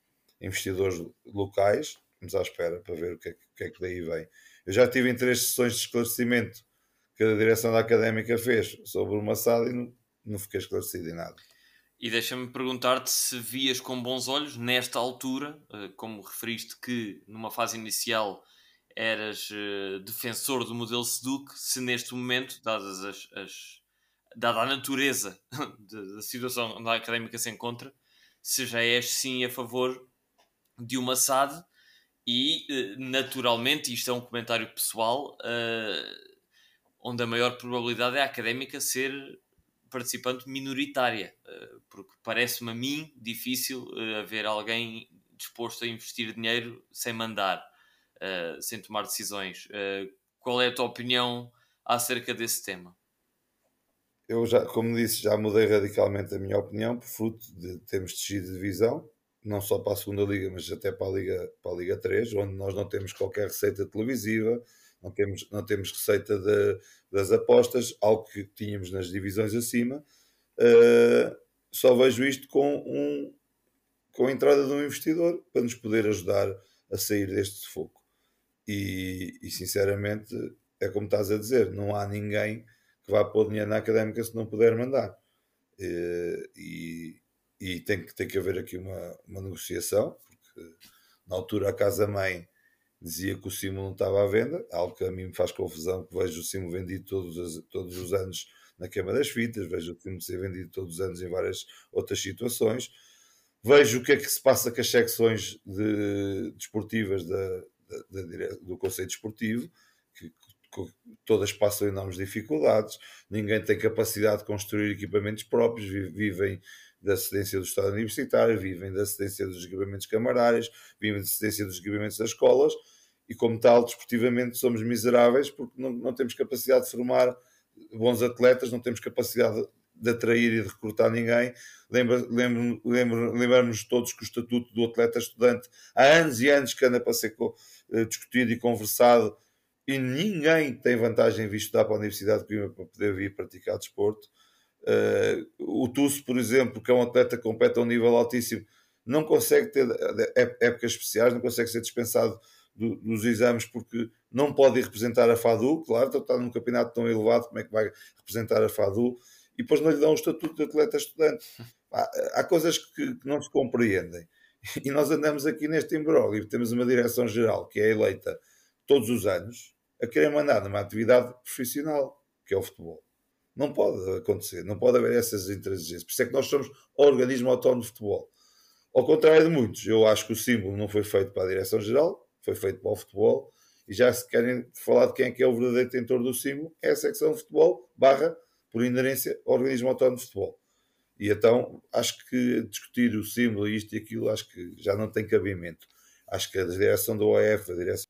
investidores locais. Vamos à espera para ver o que é, que é que daí vem. Eu já tive em três sessões de esclarecimento que a direção da Académica fez sobre o Massado e não, não fiquei esclarecido em nada. E deixa-me perguntar-te se vias com bons olhos, nesta altura, como referiste que numa fase inicial eras defensor do modelo SEDUC, se neste momento, dadas as, as, dada a natureza da situação onde a Académica se encontra, se já és sim a favor de uma S A D e, naturalmente, isto é um comentário pessoal, uh, onde a maior probabilidade é a Académica ser participante minoritária, uh, porque parece-me a mim difícil uh, haver alguém disposto a investir dinheiro sem mandar, uh, sem tomar decisões. Uh, qual é a tua opinião acerca desse tema? Eu já, como disse, já mudei radicalmente a minha opinião, por fruto de termos descido de divisão, não só para a segunda Liga, mas até para a Liga, para a Liga três, onde nós não temos qualquer receita televisiva, não temos, não temos receita de, das apostas, algo que tínhamos nas divisões acima. Uh, só vejo isto com, um, com a entrada de um investidor para nos poder ajudar a sair deste sufoco. E, e sinceramente, é como estás a dizer, não há ninguém que vá pôr dinheiro na Académica se não puder mandar. E, e tem, que, tem que haver aqui uma, uma negociação, porque na altura a Casa-Mãe dizia que o Simo não estava à venda, algo que a mim me faz confusão, que vejo o Simo vendido todos os, todos os anos na Queima das Fitas, vejo o Simo ser vendido todos os anos em várias outras situações, vejo o que é que se passa com as secções de, desportivas da, da, da, do Conselho Desportivo, que todas passam enormes dificuldades, ninguém tem capacidade de construir equipamentos próprios, vivem da cedência do Estado Universitário, vivem da cedência dos equipamentos camarários, vivem da cedência dos equipamentos das escolas, e como tal, desportivamente somos miseráveis, porque não, não temos capacidade de formar bons atletas, não temos capacidade de atrair e de recrutar ninguém. Lembra, lembra, lembra, lembramos todos que o Estatuto do Atleta Estudante há anos e anos que anda para ser discutido e conversado, e ninguém tem vantagem em vir estudar para a Universidade de Coimbra para poder vir praticar desporto. Uh, o Tusso, por exemplo, que é um atleta que compete a um nível altíssimo, não consegue ter épocas especiais, não consegue ser dispensado do, dos exames porque não pode ir representar a FADU, claro, está num campeonato tão elevado, como é que vai representar a FADU? E depois não lhe dão o estatuto de atleta estudante. Há, há coisas que, que não se compreendem, e nós andamos aqui neste imbróglio. Temos uma direção-geral que é eleita todos os anos, a querer mandar numa atividade profissional, que é o futebol. Não pode acontecer, não pode haver essas intransigências. Por isso é que nós somos o organismo autónomo de futebol. Ao contrário de muitos, eu acho que o símbolo não foi feito para a direção-geral, foi feito para o futebol, e já se querem falar de quem é que é o verdadeiro detentor do símbolo, é a secção de futebol, barra, por inerência, organismo autónomo de futebol. E então acho que discutir o símbolo, isto e aquilo, acho que já não tem cabimento. Acho que a direção da O E F, a direção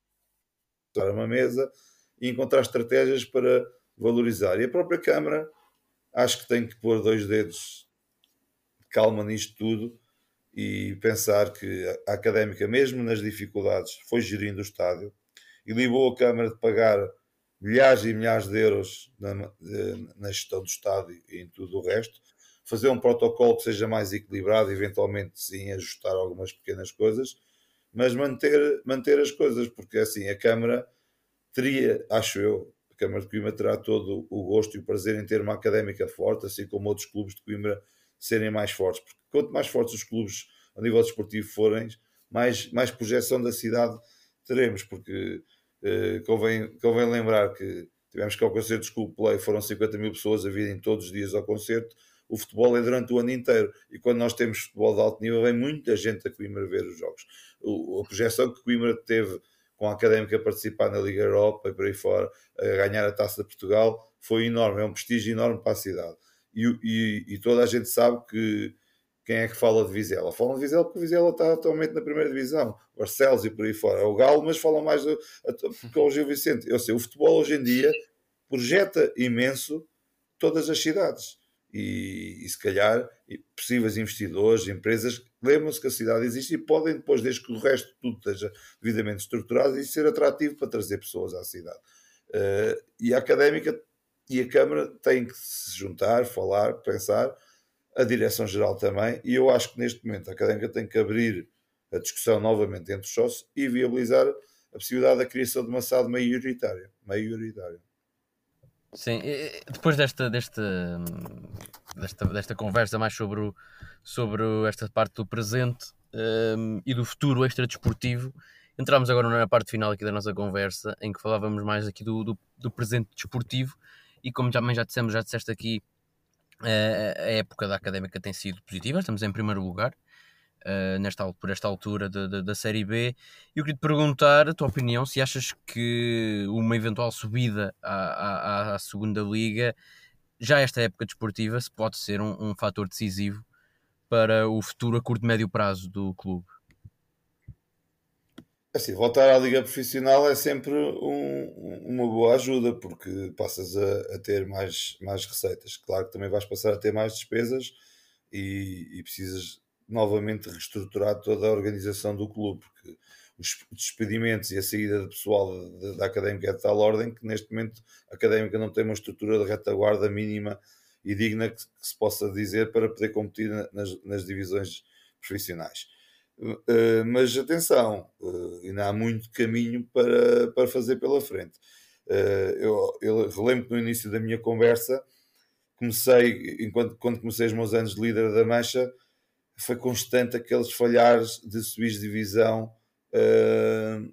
para uma mesa e encontrar estratégias para valorizar. E a própria Câmara acho que tem que pôr dois dedos de calma nisto tudo e pensar que a Académica, mesmo nas dificuldades, foi gerindo o estádio e liberou a Câmara de pagar milhares e milhares de euros na, na gestão do estádio e em tudo o resto, fazer um protocolo que seja mais equilibrado, eventualmente sim ajustar algumas pequenas coisas, mas manter, manter as coisas, porque assim a Câmara teria, acho eu, a Câmara de Coimbra terá todo o gosto e o prazer em ter uma Académica forte, assim como outros clubes de Coimbra serem mais fortes, porque quanto mais fortes os clubes a nível desportivo forem, mais, mais projeção da cidade teremos, porque eh, convém, convém lembrar que tivemos que ao concerto de School Play foram cinquenta mil pessoas a virem todos os dias ao concerto. O futebol é durante o ano inteiro e quando nós temos futebol de alto nível vem muita gente a Coimbra ver os jogos. O, a projeção que Coimbra teve com a Académica a participar na Liga Europa e por aí fora, a ganhar a Taça de Portugal, foi enorme, é um prestígio enorme para a cidade. E, e, e toda a gente sabe que quem é que fala de Vizela? Falam de Vizela porque o Vizela está atualmente na primeira divisão, Barcelos e por aí fora. É o Galo, mas falam mais do, porque é o Gil Vicente. Eu sei, o futebol hoje em dia projeta imenso todas as cidades. E, e se calhar possíveis investidores, empresas lembram-se que a cidade existe e podem depois, desde que o resto de tudo esteja devidamente estruturado, e ser atrativo para trazer pessoas à cidade. Uh, e a Académica e a Câmara têm que se juntar, falar, pensar, a direção-geral também, e eu acho que neste momento a Académica tem que abrir a discussão novamente entre os sócios e viabilizar a possibilidade da criação de uma S A D maioritária, maioritária. Sim, depois desta, desta, desta, desta conversa mais sobre, o, sobre esta parte do presente um, e do futuro extradesportivo, entramos agora na parte final aqui da nossa conversa, em que falávamos mais aqui do, do, do presente desportivo e como já, já dissemos, já disseste aqui, a, a época da Académica tem sido positiva, estamos em primeiro lugar uh, nesta, por esta altura de, de, da Série B, e eu queria te perguntar a tua opinião, se achas que uma eventual subida à, à, à segunda liga, já esta época desportiva, se pode ser um, um fator decisivo para o futuro a curto e médio prazo do clube? Assim, voltar à liga profissional é sempre um, uma boa ajuda, porque passas a, a ter mais, mais receitas. Claro que também vais passar a ter mais despesas e, e precisas novamente reestruturar toda a organização do clube, porque os despedimentos e a saída de pessoal de, de, da Académica é de tal ordem que neste momento a Académica não tem uma estrutura de retaguarda mínima e digna que, que se possa dizer para poder competir nas, nas divisões profissionais. Uh, mas atenção, uh, ainda há muito caminho para, para fazer pela frente. Uh, eu, eu relembro que no início da minha conversa, comecei, enquanto, quando comecei os meus anos de líder da Mancha, foi constante aqueles falhares de subir divisão uh,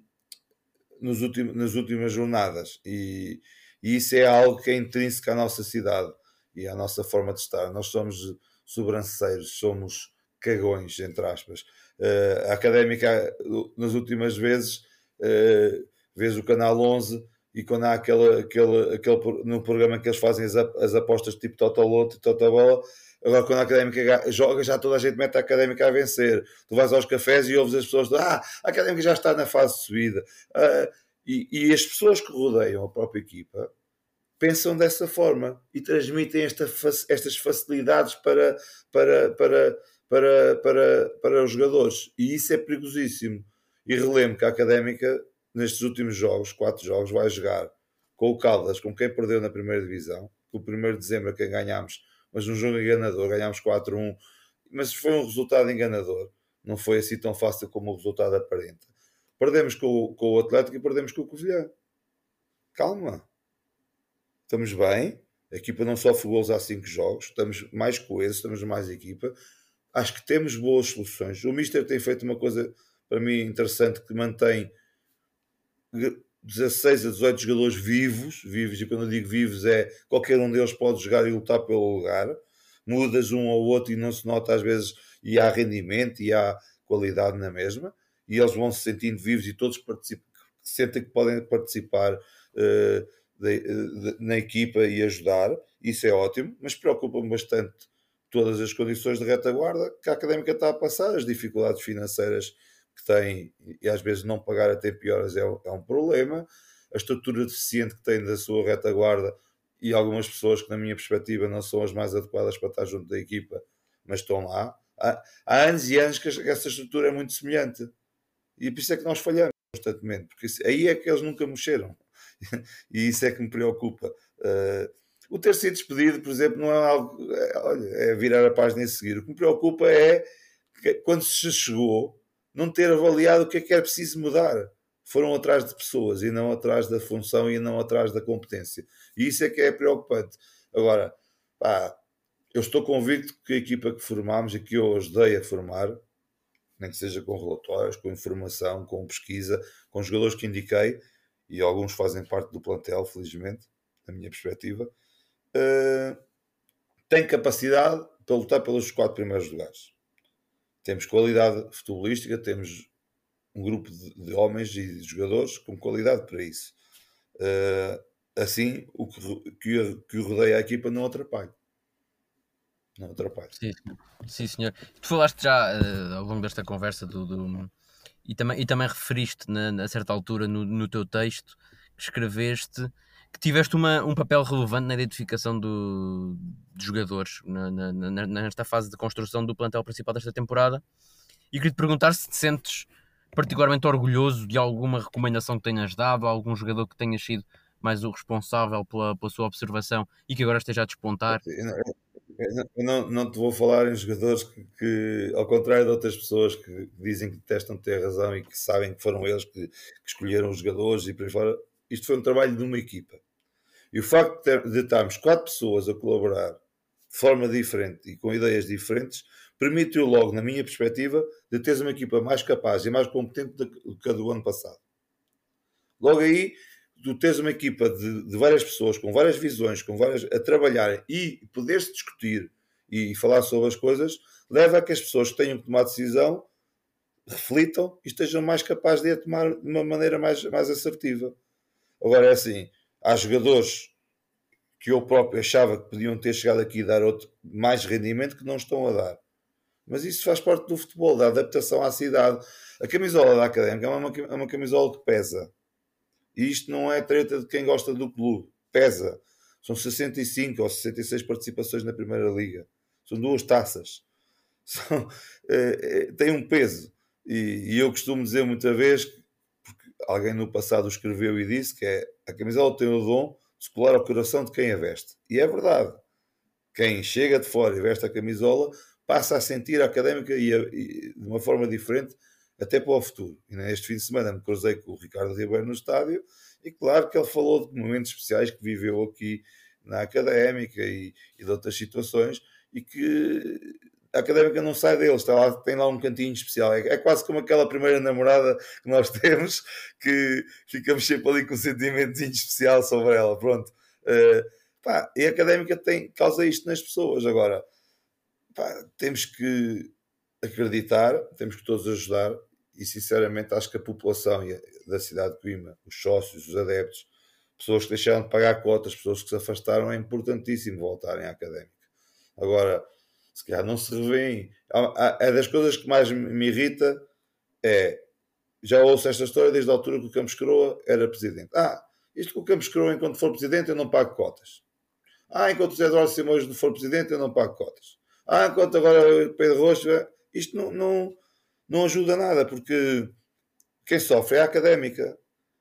nos últimos, nas últimas jornadas. E, e isso é algo que é intrínseco à nossa cidade e à nossa forma de estar. Nós somos sobranceiros, somos cagões, entre aspas. Uh, a Académica, nas últimas vezes, uh, vês o Canal onze e quando há aquele, aquele, aquele no programa que eles fazem as, as apostas tipo Totoloto e Totobola, agora quando a Académica joga já toda a gente mete a Académica a vencer. Tu vais aos cafés e ouves as pessoas ah, a Académica já está na fase de subida. Uh, e, e as pessoas que rodeiam a própria equipa pensam dessa forma e transmitem esta, estas facilidades para... para, para Para, para, para os jogadores, e isso é perigosíssimo. E relembro que a Académica nestes últimos jogos, quatro jogos, vai jogar com o Caldas, com quem perdeu na primeira divisão, com o primeiro de dezembro a quem ganhámos, mas num jogo enganador, ganhámos quatro a um, mas foi um resultado enganador, não foi assim tão fácil como o resultado aparenta. Perdemos com o, com o Atlético e perdemos com o Covilhã. Calma, estamos bem, a equipa não sofre golos há cinco jogos, estamos mais coesos, estamos mais equipa. Acho que temos boas soluções. O Mister tem feito uma coisa, para mim, interessante, que mantém dezasseis a dezoito jogadores vivos, vivos, e quando eu digo vivos é qualquer um deles pode jogar e lutar pelo lugar. Mudas um ao outro e não se nota às vezes, e há rendimento e há qualidade na mesma, e eles vão se sentindo vivos e todos participam, sentem que podem participar uh, de, de, na equipa e ajudar. Isso é ótimo, mas preocupa-me bastante todas as condições de retaguarda que a Académica está a passar, as dificuldades financeiras que tem, e às vezes não pagar a tempo e horas é, é um problema, a estrutura deficiente que tem da sua retaguarda e algumas pessoas que, na minha perspectiva, não são as mais adequadas para estar junto da equipa, mas estão lá. Há, há anos e anos que essa estrutura é muito semelhante, e por isso é que nós falhamos constantemente, porque isso, aí é que eles nunca mexeram, e isso é que me preocupa. Uh, o ter sido despedido, por exemplo, não é algo... É, olha, é virar a página e seguir. O que me preocupa é que, quando se chegou, não ter avaliado o que é que era preciso mudar. Foram atrás de pessoas e não atrás da função e não atrás da competência. E isso é que é preocupante. Agora, pá, eu estou convicto que a equipa que formámos e que eu ajudei a formar, nem que seja com relatórios, com informação, com pesquisa, com jogadores que indiquei, e alguns fazem parte do plantel, felizmente, na minha perspectiva, uh, tem capacidade para lutar pelos quatro primeiros lugares. Temos qualidade futebolística, temos um grupo de, de homens e de jogadores com qualidade para isso. Uh, assim, o que, que, que rodeia a equipa não atrapalha. Não atrapalha. Sim, sim, senhor. Tu falaste já uh, ao longo desta conversa do, do, e, também, e também referiste, na, a certa altura, no, no teu texto, que escreveste, que tiveste uma, um papel relevante na identificação do, de jogadores na, na, na, nesta fase de construção do plantel principal desta temporada. E queria-te perguntar se te sentes particularmente orgulhoso de alguma recomendação que tenhas dado a algum jogador que tenha sido mais o responsável pela, pela sua observação e que agora esteja a despontar. Eu não, eu não, não te vou falar em jogadores que, que, ao contrário de outras pessoas que dizem que detestam ter razão e que sabem que foram eles que, que escolheram os jogadores e por aí fora, isto foi um trabalho de uma equipa. E o facto de, ter, de estarmos quatro pessoas a colaborar de forma diferente e com ideias diferentes permitiu logo, na minha perspectiva, de teres uma equipa mais capaz e mais competente do que a do ano passado. Logo aí, tu teres uma equipa de, de várias pessoas, com várias visões, com várias, a trabalhar e poder-se discutir e, e falar sobre as coisas, leva a que as pessoas que tenham que tomar decisão reflitam e estejam mais capazes de a tomar de uma maneira mais, mais assertiva. Agora é assim, há jogadores que eu próprio achava que podiam ter chegado aqui e dar outro, mais rendimento que não estão a dar. Mas isso faz parte do futebol, da adaptação à cidade. A camisola da Académica é uma, é uma camisola que pesa. E isto não é treta de quem gosta do clube. Pesa. São sessenta e cinco ou sessenta e seis participações na Primeira Liga. São duas taças. São, é, é, tem um peso. E, e eu costumo dizer muita vez, porque alguém no passado escreveu e disse, que é, a camisola tem o dom de se colar ao coração de quem a veste. E é verdade. Quem chega de fora e veste a camisola passa a sentir a Académica e a, e de uma forma diferente até para o futuro. E neste fim de semana me cruzei com o Ricardo Ribeiro no estádio e claro que ele falou de momentos especiais que viveu aqui na Académica e, e de outras situações e que a Académica não sai deles, está lá, tem lá um cantinho especial. É, é quase como aquela primeira namorada que nós temos que ficamos sempre ali com um sentimentozinho especial sobre ela. Pronto. Uh, pá, e a Académica tem, causa isto nas pessoas agora. Temos que acreditar, temos que todos ajudar e sinceramente acho que a população da cidade de Coimbra, os sócios, os adeptos, pessoas que deixaram de pagar cotas, pessoas que se afastaram, é importantíssimo voltarem à Académica. Agora, se calhar não se revêem. É das coisas que mais me irrita é, já ouço esta história desde a altura que o Campos Croa era presidente. Ah, isto que o Campos Croa enquanto for presidente eu não pago cotas. Ah, enquanto o Zé Eduardo Simões não for presidente eu não pago cotas. Ah, enquanto agora o Pedro Roxo, isto não, não, não ajuda nada, porque quem sofre é a Académica.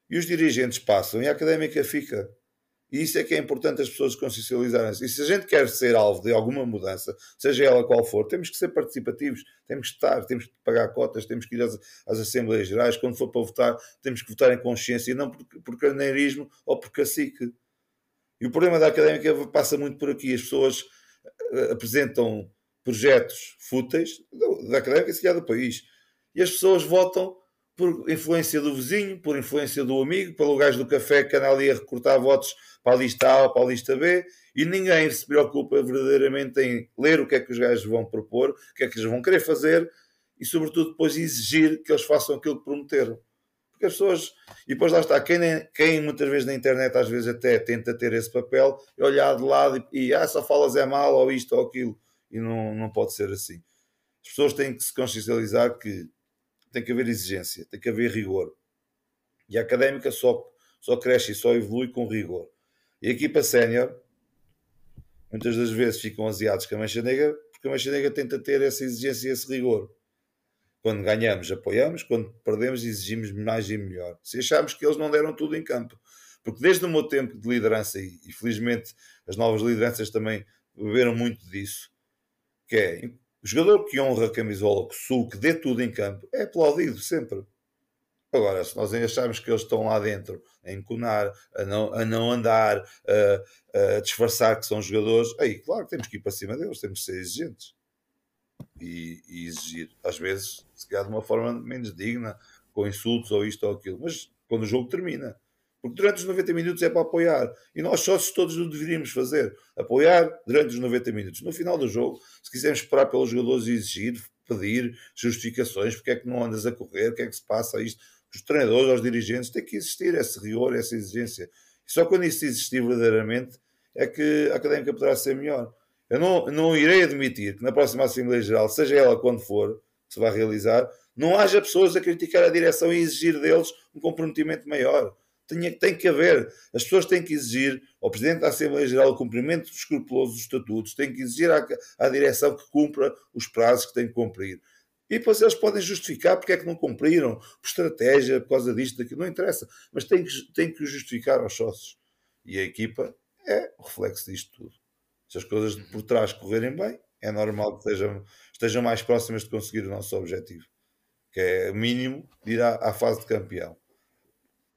E os dirigentes passam e a Académica fica. E isso é que é importante as pessoas consciencializarem-se. E se a gente quer ser alvo de alguma mudança, seja ela qual for, temos que ser participativos, temos que estar, temos que pagar cotas, temos que ir às, às Assembleias Gerais, quando for para votar, temos que votar em consciência e não por, por carneirismo ou por cacique. E o problema da Académica passa muito por aqui. As pessoas apresentam projetos fúteis da Académica e se calhar do país. E as pessoas votam por influência do vizinho, por influência do amigo, pelo gajo do café que anda ali a recortar votos para a lista A ou para a lista B e ninguém se preocupa verdadeiramente em ler o que é que os gajos vão propor, o que é que eles vão querer fazer e, sobretudo, depois exigir que eles façam aquilo que prometeram. Porque as pessoas... E depois lá está, quem, quem muitas vezes na internet às vezes até tenta ter esse papel, olhar de lado e, e ah, só falas é mal ou isto ou aquilo. e não, não pode ser assim. As pessoas têm que se consciencializar que tem que haver exigência, tem que haver rigor. E a Académica só, só cresce e só evolui com rigor. E a equipa sénior, muitas das vezes ficam aziados com a Mancha Negra, porque a Mancha Negra tenta ter essa exigência e esse rigor. Quando ganhamos, apoiamos. Quando perdemos, exigimos mais e melhor. Se acharmos que eles não deram tudo em campo. Porque desde o meu tempo de liderança, e, e felizmente as novas lideranças também beberam muito disso, que é, o jogador que honra a camisola, que sua, que dê tudo em campo, é aplaudido sempre. Agora, se nós acharmos que eles estão lá dentro a encunar, a não, a não andar, a, a disfarçar que são jogadores, aí claro que temos que ir para cima deles, temos que ser exigentes. E, e exigir, às vezes, se calhar de uma forma menos digna, com insultos ou isto ou aquilo, mas quando o jogo termina. Porque durante os noventa minutos é para apoiar. E nós sócios todos o deveríamos fazer. Apoiar durante os noventa minutos. No final do jogo, se quisermos esperar pelos jogadores e exigir, pedir justificações, porque é que não andas a correr, o que é que se passa a isto. Os treinadores, aos dirigentes, tem que existir esse rigor, essa exigência. E só quando isso existir verdadeiramente é que a Académica poderá ser melhor. Eu não, não irei admitir que na próxima Assembleia Geral, seja ela quando for, que se vai realizar, não haja pessoas a criticar a direção e exigir deles um comprometimento maior. Tem, tem que haver. As pessoas têm que exigir ao Presidente da Assembleia Geral o cumprimento escrupuloso dos estatutos, têm que exigir à, à direção que cumpra os prazos que tem que cumprir. E depois eles podem justificar porque é que não cumpriram, por estratégia, por causa disto, daquilo, não interessa. Mas tem que, tem que justificar aos sócios. E a equipa é o reflexo disto tudo. Se as coisas por trás correrem bem, é normal que estejam, estejam mais próximas de conseguir o nosso objetivo, que é o mínimo de ir à, à fase de campeão.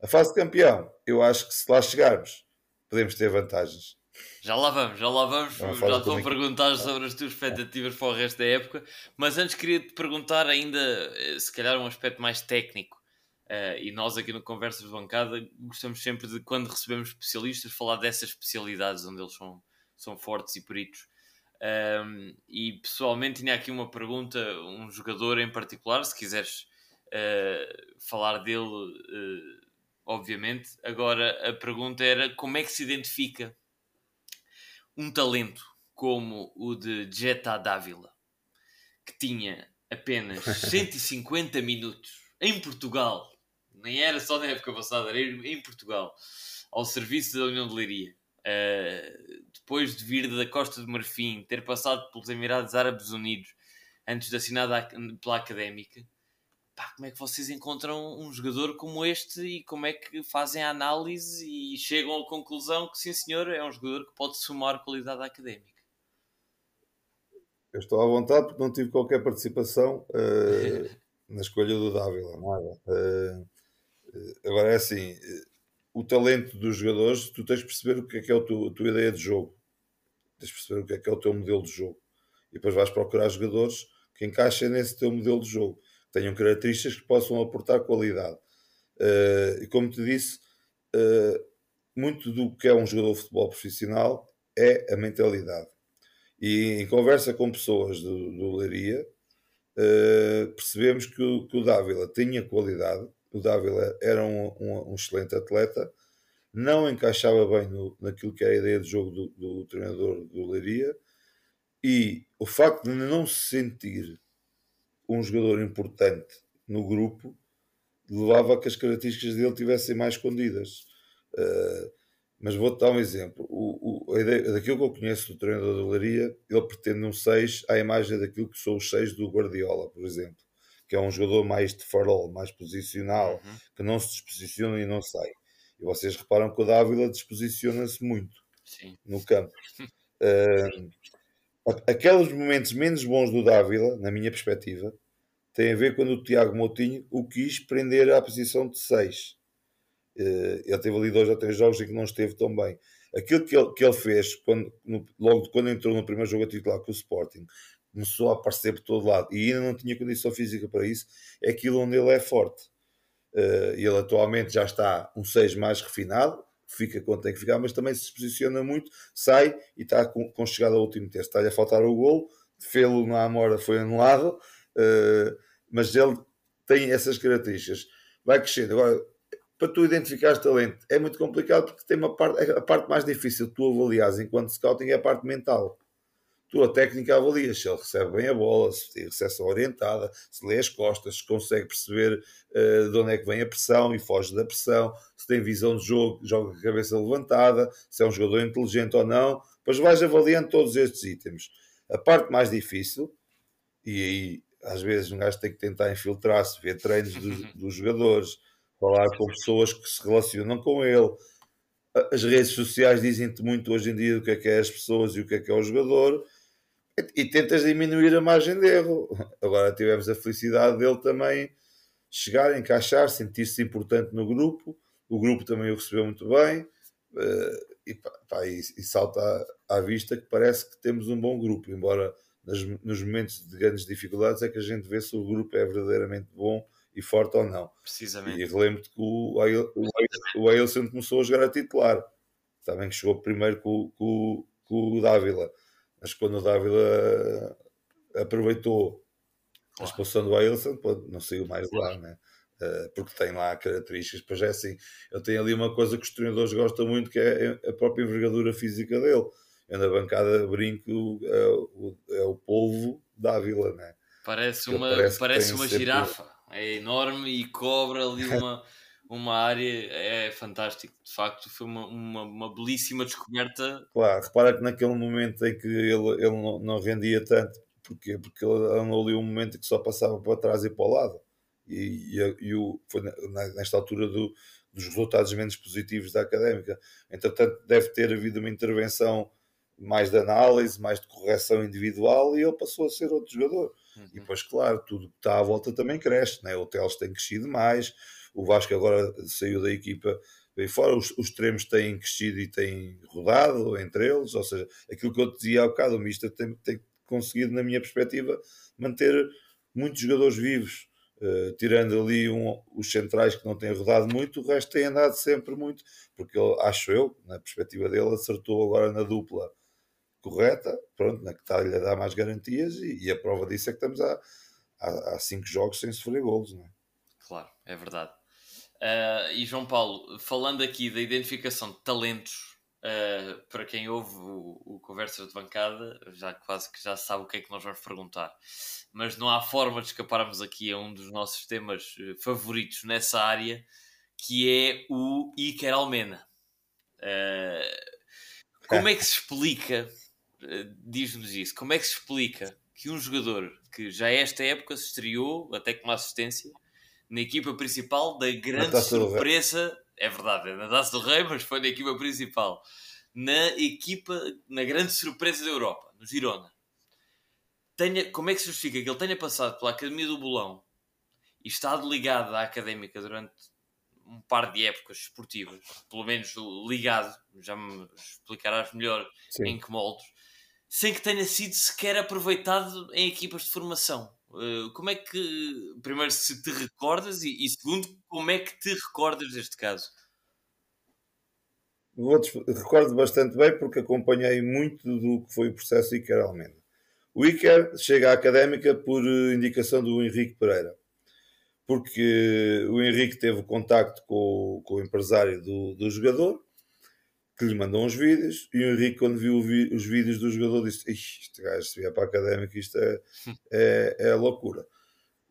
A fase de campeão, eu acho que se lá chegarmos, podemos ter vantagens. Já lá vamos, já lá vamos. Já estou a perguntar sobre as tuas expectativas para o resto da época. Mas antes queria-te perguntar ainda, se calhar um aspecto mais técnico. Uh, e nós aqui no Conversas de Bancada gostamos sempre de, quando recebemos especialistas, falar dessas especialidades onde eles são, são fortes e peritos. Um, e pessoalmente tinha aqui uma pergunta, um jogador em particular, se quiseres uh, falar dele... Uh, obviamente. Agora, a pergunta era como é que se identifica um talento como o de Jetta Dávila, que tinha apenas cento e cinquenta minutos em Portugal, nem era só na época passada, era em Portugal, ao serviço da União de Leiria. Uh, depois de vir da Costa do Marfim, ter passado pelos Emirados Árabes Unidos, antes de assinar pela Académica, como é que vocês encontram um jogador como este e como é que fazem a análise e chegam à conclusão que sim senhor, é um jogador que pode somar qualidade académica? Eu estou à vontade porque não tive qualquer participação uh, na escolha do Dávila, não é? Uh, agora é assim, uh, o talento dos jogadores, tu tens de perceber o que é que é a tua, a tua ideia de jogo, tens de perceber o que é que é o teu modelo de jogo e depois vais procurar jogadores que encaixem nesse teu modelo de jogo, tenham características que possam aportar qualidade. Uh, e como te disse, uh, muito do que é um jogador de futebol profissional é a mentalidade. E em conversa com pessoas do, do Leiria, uh, percebemos que o, que o Dávila tinha qualidade, o Dávila era um, um, um excelente atleta, não encaixava bem no, naquilo que era a ideia de jogo do, do treinador do Leiria, e o facto de não se sentir um jogador importante no grupo levava a que as características dele tivessem mais escondidas. Uh, mas vou-te dar um exemplo. O, o, a ideia, daquilo que eu conheço do treinador da Leiria, ele pretende um seis à imagem daquilo que são os seis do Guardiola, por exemplo, que é um jogador mais de farol, mais posicional, uhum. que não se desposiciona e não sai. E vocês reparam que o Dávila desposiciona-se muito Sim. no campo. Uh, Sim. Aqueles momentos menos bons do Dávila, na minha perspectiva, têm a ver quando o Tiago Moutinho o quis prender à posição de seis. Ele teve ali dois ou três jogos em que não esteve tão bem. Aquilo que ele, que ele fez, quando, no, logo quando entrou no primeiro jogo a titular com o Sporting, começou a aparecer por todo lado e ainda não tinha condição física para isso, é aquilo onde ele é forte. Ele atualmente já está um seis mais refinado, fica quando tem que ficar, mas também se posiciona muito, sai e está com, com chegada ao último terço. Está-lhe a faltar o golo, fê-lo na Amora foi anulado, uh, mas ele tem essas características. Vai crescendo. Agora, para tu identificares talento, é muito complicado porque tem uma parte, a parte mais difícil de tu avaliares enquanto scouting é a parte mental. tu a técnica avalias se ele recebe bem a bola, se tem recepção orientada, se lê as costas, se consegue perceber uh, de onde é que vem a pressão e foge da pressão, se tem visão de jogo, joga com a cabeça levantada, se é um jogador inteligente ou não. Pois vais avaliando todos estes itens. A parte mais difícil, e aí às vezes um gajo tem que tentar infiltrar-se, ver treinos dos, dos jogadores, falar com pessoas que se relacionam com ele. As redes sociais dizem-te muito hoje em dia o que é que é as pessoas e o que é que é o jogador, e tentas diminuir a margem de erro. Agora tivemos a felicidade dele também chegar, encaixar, sentir-se importante no grupo, o grupo também o recebeu muito bem, e, pá, e, e salta à vista que parece que temos um bom grupo, embora nas, nos momentos de grandes dificuldades é que a gente vê se o grupo é verdadeiramente bom e forte ou não. Precisamente. E relembro-te que o, o, o Ailson começou a jogar a titular. Sabem que chegou primeiro com, com, com o Dávila, mas quando o Dávila aproveitou a expulsão do Ailson, não saiu mais lá, né? Porque tem lá características. Pois é, assim, eu tenho ali uma coisa que os treinadores gostam muito, que é a própria envergadura física dele. Eu na bancada brinco, é o, é o polvo Dávila, né? Parece uma, parece parece uma girafa. Sempre... É enorme e cobra ali uma, uma área, é fantástico. De facto, foi uma, uma, uma belíssima descoberta. Claro, repara que naquele momento em que ele, ele não, não rendia tanto, porquê? Porque ele andou ali um momento em que só passava para trás e para o lado. E, e, e o, foi nesta altura do, dos resultados menos positivos da Académica. Entretanto, deve ter havido uma intervenção mais de análise, mais de correção individual, e ele passou a ser outro jogador. Uhum. E depois, claro, tudo que está à volta também cresce, né? O Teles tem crescido mais, o Vasco agora saiu da equipa bem fora, os, os extremos têm crescido e têm rodado entre eles, ou seja, aquilo que eu te dizia há bocado, o Mister tem, tem conseguido, na minha perspectiva, manter muitos jogadores vivos, uh, tirando ali um, os centrais que não têm rodado muito, o resto tem andado sempre muito, porque ele, acho eu, na perspectiva dele, acertou agora na dupla correta, pronto, na que está-lhe a dar mais garantias, e, e a prova disso é que estamos há, há, há cinco jogos sem sofrer golos, não é? Claro, é verdade. Uh, e João Paulo, falando aqui da identificação de talentos, uh, para quem ouve o, o Conversas de Bancada, já quase que já sabe o que é que nós vamos perguntar, mas não há forma de escaparmos aqui a um dos nossos temas favoritos nessa área, que é o Iker Almena. Uh, como é que se explica... Diz-nos isso, como é que se explica que um jogador que já esta época se estreou, até com uma assistência na equipa principal da grande surpresa, é verdade, é na Taça do Rei, mas foi na equipa principal, na equipa, na grande surpresa da Europa, no Girona, tenha, como é que se justifica que ele tenha passado pela Academia do Bolão e estado ligado à Académica durante um par de épocas esportivas, pelo menos ligado, já me explicarás melhor. Sim. Em que moldes, sem que tenha sido sequer aproveitado em equipas de formação. Uh, como é que, primeiro, se te recordas, e, e segundo, como é que te recordas deste caso? Vou-te, recordo bastante bem, porque acompanhei muito do que foi o processo Iker Almena. O Iker chega à Académica por indicação do Henrique Pereira, porque o Henrique teve contacto com, com o empresário do, do jogador, que lhe mandou uns vídeos, e o Henrique, quando viu os vídeos do jogador, disse: este gajo, se vier para a Académica, isto é, é, é loucura.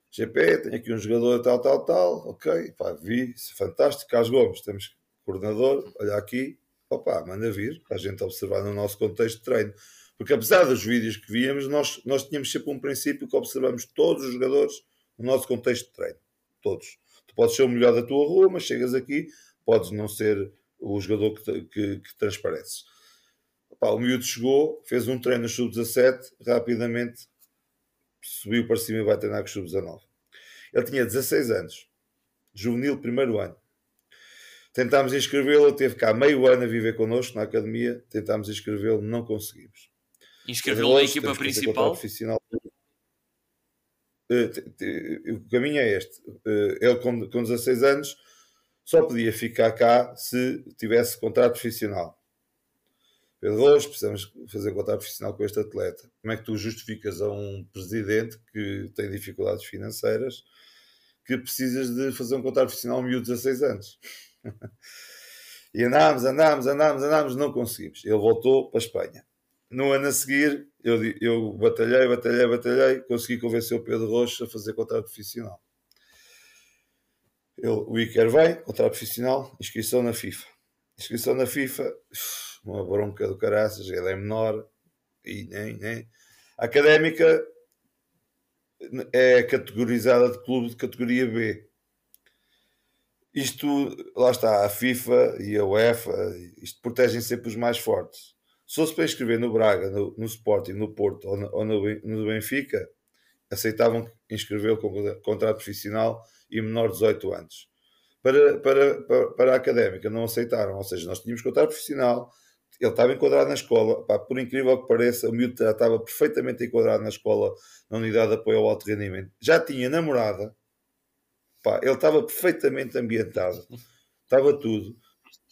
G P, tenho aqui um jogador tal, tal, tal, ok, pá, vi, isso é fantástico. Carlos Gomes, temos coordenador, olha aqui, opá, manda vir, para a gente observar no nosso contexto de treino. Porque apesar dos vídeos que víamos, nós, nós tínhamos sempre um princípio que observamos todos os jogadores no nosso contexto de treino, todos. Tu podes ser o melhor da tua rua, mas chegas aqui, podes não ser... o jogador que, que, que transparece. Pá, o miúdo chegou, fez um treino no sub dezassete, rapidamente subiu para cima e vai treinar com o sub dezanove. Ele tinha dezasseis anos, juvenil, primeiro ano. Tentámos inscrevê-lo, ele teve cá meio ano a viver connosco na academia, tentámos inscrevê-lo, não conseguimos. Inscrevê-lo na equipa principal? O caminho é este. Ele com dezasseis anos só podia ficar cá se tivesse contrato profissional. Pedro Roxo, precisamos fazer contrato profissional com este atleta. Como é que tu justificas a um presidente que tem dificuldades financeiras que precisas de fazer um contrato profissional a um miúdo de dezasseis anos? E andámos, andámos, andámos, andámos, não conseguimos. Ele voltou para a Espanha. no ano a seguir, eu, eu batalhei, batalhei, batalhei, consegui convencer o Pedro Roxo a fazer contrato profissional. Ele, o Iker vai, contrato profissional, inscrição na FIFA. Inscrição na FIFA, uma bronca do caraças, ele é menor, e nem, nem. A Académica é categorizada de clube de categoria B. Isto, lá está, a FIFA e a UEFA, isto protegem sempre os mais fortes. Se fosse para inscrever no Braga, no, no Sporting, no Porto ou, no, ou no, no Benfica, aceitavam inscrevê-lo com contrato profissional e menor de dezoito anos. Para, para, para, para a Académica não aceitaram, ou seja, nós tínhamos contrato profissional, ele estava enquadrado na escola, pá, por incrível que pareça, o miúdo estava perfeitamente enquadrado na escola, na unidade de apoio ao alto rendimento. Já tinha namorada, pá, ele estava perfeitamente ambientado, estava tudo.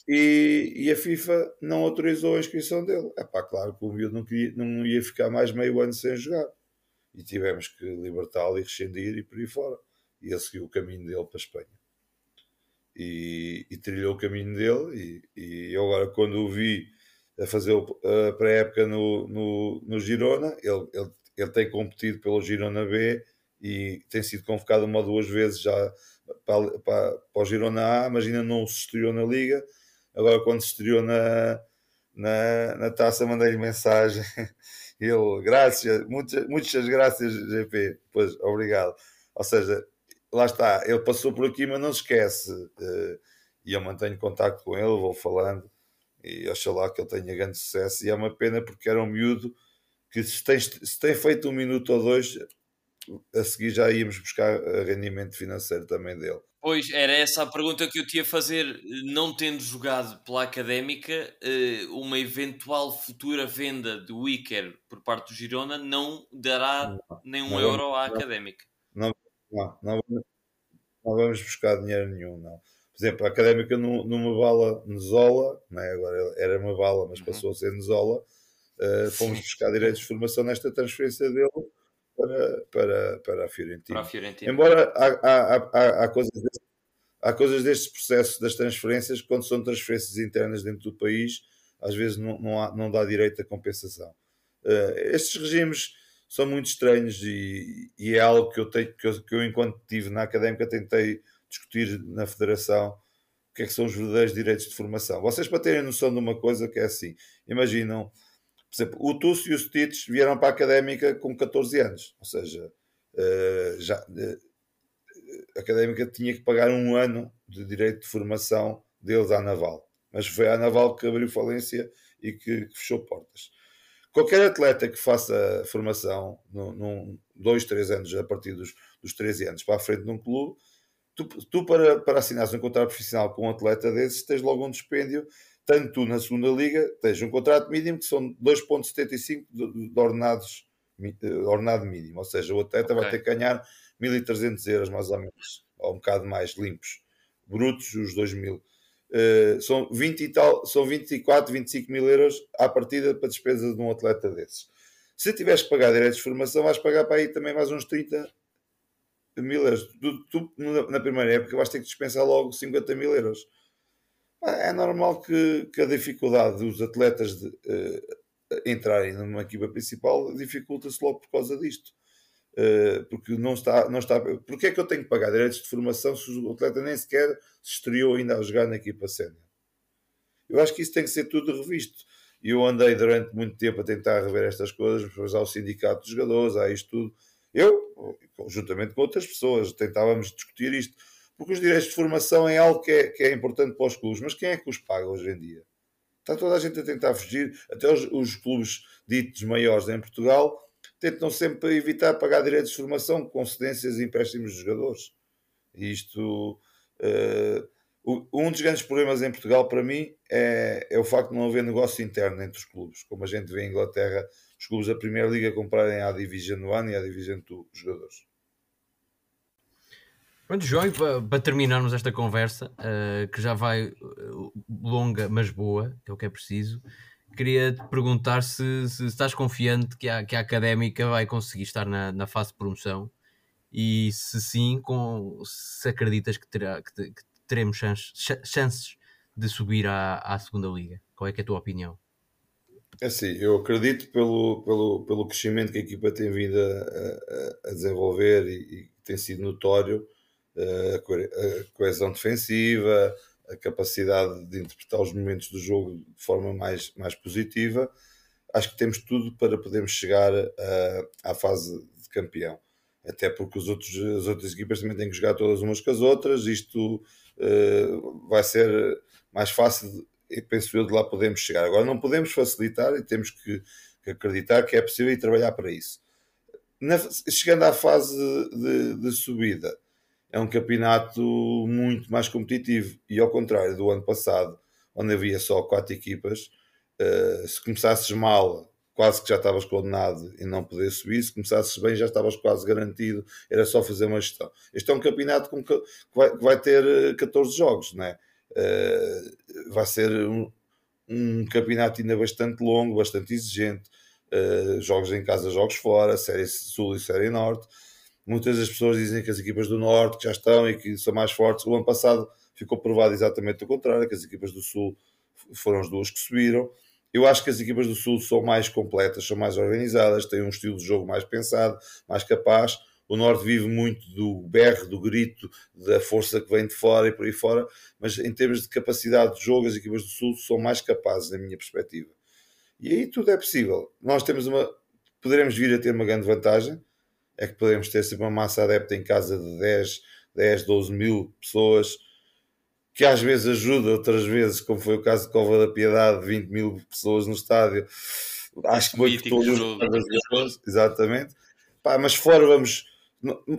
E, e a FIFA não autorizou a inscrição dele. É pá, claro que o miúdo não, queria, não ia ficar mais meio ano sem jogar. E tivemos que libertá-lo e rescindir e por aí fora. E ele seguiu o caminho dele para a Espanha. E, e trilhou o caminho dele. E, e agora, quando o vi a fazer a pré-época no, no, no Girona, ele, ele, ele tem competido pelo Girona B e tem sido convocado uma ou duas vezes já para, para, para o Girona A, mas ainda não se estreou na Liga. Agora, quando se estreou na, na, na taça, mandei-lhe mensagem. Ele, graças, muitas, muitas graças, G P. Pois, obrigado. Ou seja, lá está, ele passou por aqui, mas não se esquece. E eu mantenho contacto com ele, vou falando. E oxalá que ele tenha grande sucesso. E é uma pena porque era um miúdo que, se tem, se tem feito um minuto ou dois, a seguir já íamos buscar rendimento financeiro também dele. Pois, era essa a pergunta que eu te ia fazer. Não tendo jogado pela Académica, uma eventual futura venda do Iker por parte do Girona não dará não, nenhum não euro vamos, à Académica? Não, não, não, não vamos buscar dinheiro nenhum, não. Por exemplo, a Académica numa bala Nezola, não é? Agora era uma bala, mas passou a ser Nezola, uh, fomos buscar direitos de formação nesta transferência dele, Para, para, para, a Fiorentina. para a Fiorentina. Embora há, há, há, há, coisas desse, há coisas destes processos das transferências, quando são transferências internas dentro do país, às vezes não, não, há, não dá direito à compensação. Uh, estes regimes são muito estranhos e, e é algo que eu, tenho, que, eu, que eu, enquanto estive na Académica, tentei discutir na Federação o que é que são os verdadeiros direitos de formação. Vocês, para terem noção de uma coisa que é assim, imaginam. Por exemplo, o Tusso e o Stitch vieram para a Académica com catorze anos. Ou seja, já, a Académica tinha que pagar um ano de direito de formação deles à Naval. Mas foi a Naval que abriu falência e que, que fechou portas. Qualquer atleta que faça formação, num, num, dois, três anos, a partir dos, dos treze anos para a frente de um clube, tu, tu para, para assinares um contrato profissional com um atleta desses, tens logo um dispêndio. Tanto tu na segunda liga tens um contrato mínimo que são dois vírgula setenta e cinco de, de ordenados, de ordenado mínimo, ou seja, o atleta okay. vai ter que ganhar mil e trezentos euros mais ou menos, ou um bocado mais limpos, brutos os dois mil. Uh, são, vinte e tal, são vinte e quatro, vinte e cinco mil euros à partida para despesa de um atleta desses. Se tiveres que pagar direitos de formação, vais pagar para aí também mais uns trinta mil euros. Tu, tu na primeira época vais ter que dispensar logo cinquenta mil euros. É normal que, que a dificuldade dos atletas de, uh, entrarem numa equipa principal dificulta-se logo por causa disto. Uh, porque não está, não está... Porquê é que eu tenho que pagar direitos de formação se o atleta nem sequer se estreou ainda a jogar na equipa sénior? Eu acho que isso tem que ser tudo revisto. E eu andei durante muito tempo a tentar rever estas coisas, mas há o sindicato dos jogadores, há isto tudo. Eu, juntamente com outras pessoas, tentávamos discutir isto. Porque os direitos de formação é algo que é, que é importante para os clubes, mas quem é que os paga hoje em dia? Está toda a gente a tentar fugir, até os, os clubes ditos maiores em Portugal tentam sempre evitar pagar direitos de formação com cedências e empréstimos de jogadores. E isto, uh, um dos grandes problemas em Portugal, para mim, é, é o facto de não haver negócio interno entre os clubes. Como a gente vê em Inglaterra, os clubes da Primeira Liga comprarem a Division um e a Division dois os jogadores. Pronto, João, para, para terminarmos esta conversa, uh, que já vai uh, longa, mas boa, que é o que é preciso, queria te perguntar se, se estás confiante que a, que a Académica vai conseguir estar na, na fase de promoção e se sim, com, se acreditas que, terá, que, te, que teremos chances, chances de subir à, à segunda liga. Qual é, que é a tua opinião? Assim, eu acredito pelo, pelo, pelo crescimento que a equipa tem vindo a, a, a desenvolver e que tem sido notório, a coesão defensiva, a capacidade de interpretar os momentos do jogo de forma mais, mais positiva. Acho que temos tudo para podermos chegar a, à fase de campeão. Até porque os outros, as outras equipas também têm que jogar todas umas com as outras. Isto uh, vai ser mais fácil, e penso eu, de lá podemos chegar. Agora não podemos facilitar e temos que, que acreditar que é possível e trabalhar para isso. Na, chegando à fase de, de subida, é um campeonato muito mais competitivo. E ao contrário do ano passado, onde havia só quatro equipas, uh, se começasses mal, quase que já estavas condenado em não poder subir. Se começasses bem, já estavas quase garantido. Era só fazer uma gestão. Este é um campeonato com, que, vai, que vai ter catorze jogos, não é? Uh, vai ser um, um campeonato ainda bastante longo, bastante exigente. Uh, jogos em casa, jogos fora, Série Sul e Série Norte. Muitas das pessoas dizem que as equipas do Norte já estão e que são mais fortes. O ano passado ficou provado exatamente o contrário, que as equipas do Sul foram as duas que subiram. Eu acho que as equipas do Sul são mais completas, são mais organizadas, têm um estilo de jogo mais pensado, mais capaz. O Norte vive muito do berro, do grito, da força que vem de fora e por aí fora, mas em termos de capacidade de jogo, as equipas do Sul são mais capazes, na minha perspectiva. E aí tudo é possível. Nós temos uma, poderemos vir a ter uma grande vantagem, é que podemos ter sempre uma massa adepta em casa de dez, dez, doze mil pessoas, que às vezes ajuda, outras vezes, como foi o caso de Cova da Piedade, vinte mil pessoas no estádio. Acho que muito todos. Exatamente. Pá, mas fora vamos...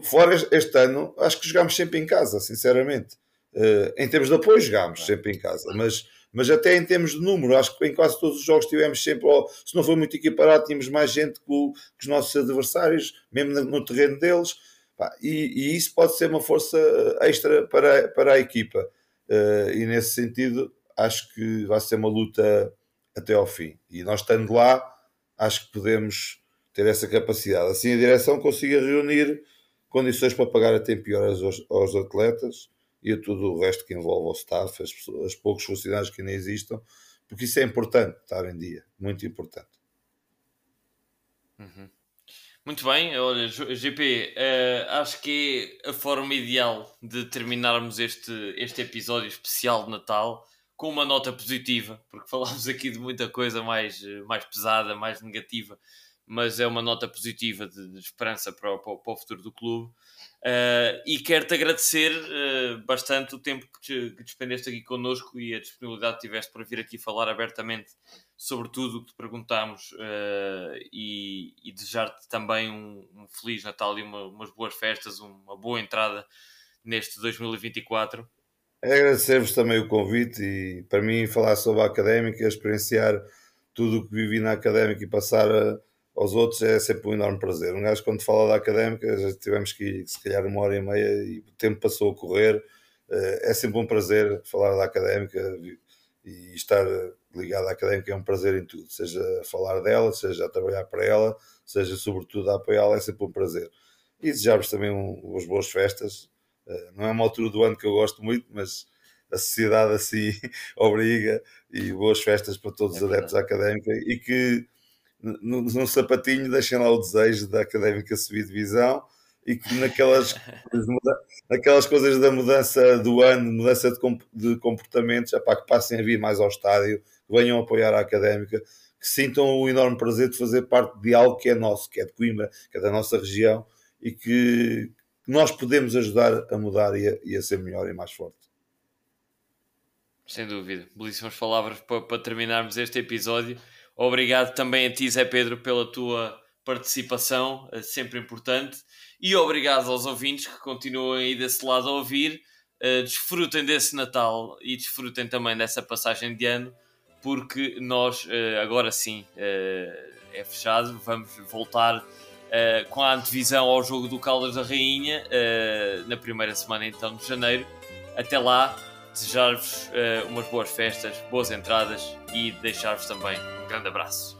Fora este ano, acho que jogámos sempre em casa, sinceramente. Uh, em termos de apoio, jogámos sempre em casa, mas, mas até em termos de número, acho que em quase todos os jogos tivemos sempre, oh, se não foi muito equiparado, tínhamos mais gente que, o, que os nossos adversários, mesmo no, no terreno deles. Pá, e, e isso pode ser uma força extra para, para a equipa. Uh, e nesse sentido acho que vai ser uma luta até ao fim, e nós estando lá acho que podemos ter essa capacidade, assim a direção consiga reunir condições para pagar até pior aos, aos atletas e a tudo o resto que envolve o staff, as, pessoas, as poucos funcionários que ainda existam, porque isso é importante, estar em dia, muito importante. Uhum. Muito bem, olha, G P, uh, acho que é a forma ideal de terminarmos este, este episódio especial de Natal com uma nota positiva, porque falámos aqui de muita coisa mais, mais pesada, mais negativa, mas é uma nota positiva de, de esperança para o, para o futuro do clube. Uh, e quero-te agradecer uh, bastante o tempo que, te, que despendeste aqui connosco e a disponibilidade que tiveste para vir aqui falar abertamente sobre tudo o que te perguntámos, uh, e, e desejar-te também um, um Feliz Natal e uma, umas boas festas, uma boa entrada neste dois mil e vinte e quatro. Agradecer-vos também o convite e para mim falar sobre a Académica, experienciar tudo o que vivi na Académica e passar a aos outros é sempre um enorme prazer. Um gajo, quando fala da Académica, já tivemos que ir, se calhar, uma hora e meia e o tempo passou a correr. É sempre um prazer falar da Académica e estar ligado à Académica é um prazer em tudo. Seja falar dela, seja a trabalhar para ela, seja, sobretudo, a apoiá-la, é sempre um prazer. E desejar-vos também umas boas festas. Não é uma altura do ano que eu gosto muito, mas a sociedade assim obriga. E boas festas para todos os adeptos da Académica e que... No, no sapatinho deixem lá o desejo da Académica subir divisão e que naquelas, naquelas coisas da mudança do ano, mudança de, comp, de comportamentos, apá, que passem a vir mais ao estádio, que venham apoiar a Académica, que sintam o enorme prazer de fazer parte de algo que é nosso, que é de Coimbra, que é da nossa região e que nós podemos ajudar a mudar e a, e a ser melhor e mais forte. Sem dúvida, belíssimas palavras para, para terminarmos este episódio. Obrigado também a ti, Zé Pedro, pela tua participação, é sempre importante. E obrigado aos ouvintes que continuam aí desse lado a ouvir. Desfrutem desse Natal e desfrutem também dessa passagem de ano, porque nós, agora sim, é fechado. Vamos voltar com a antevisão ao jogo do Caldas da Rainha, na primeira semana então de janeiro. Até lá. Desejar-vos uh, umas boas festas, boas entradas e deixar-vos também um grande abraço.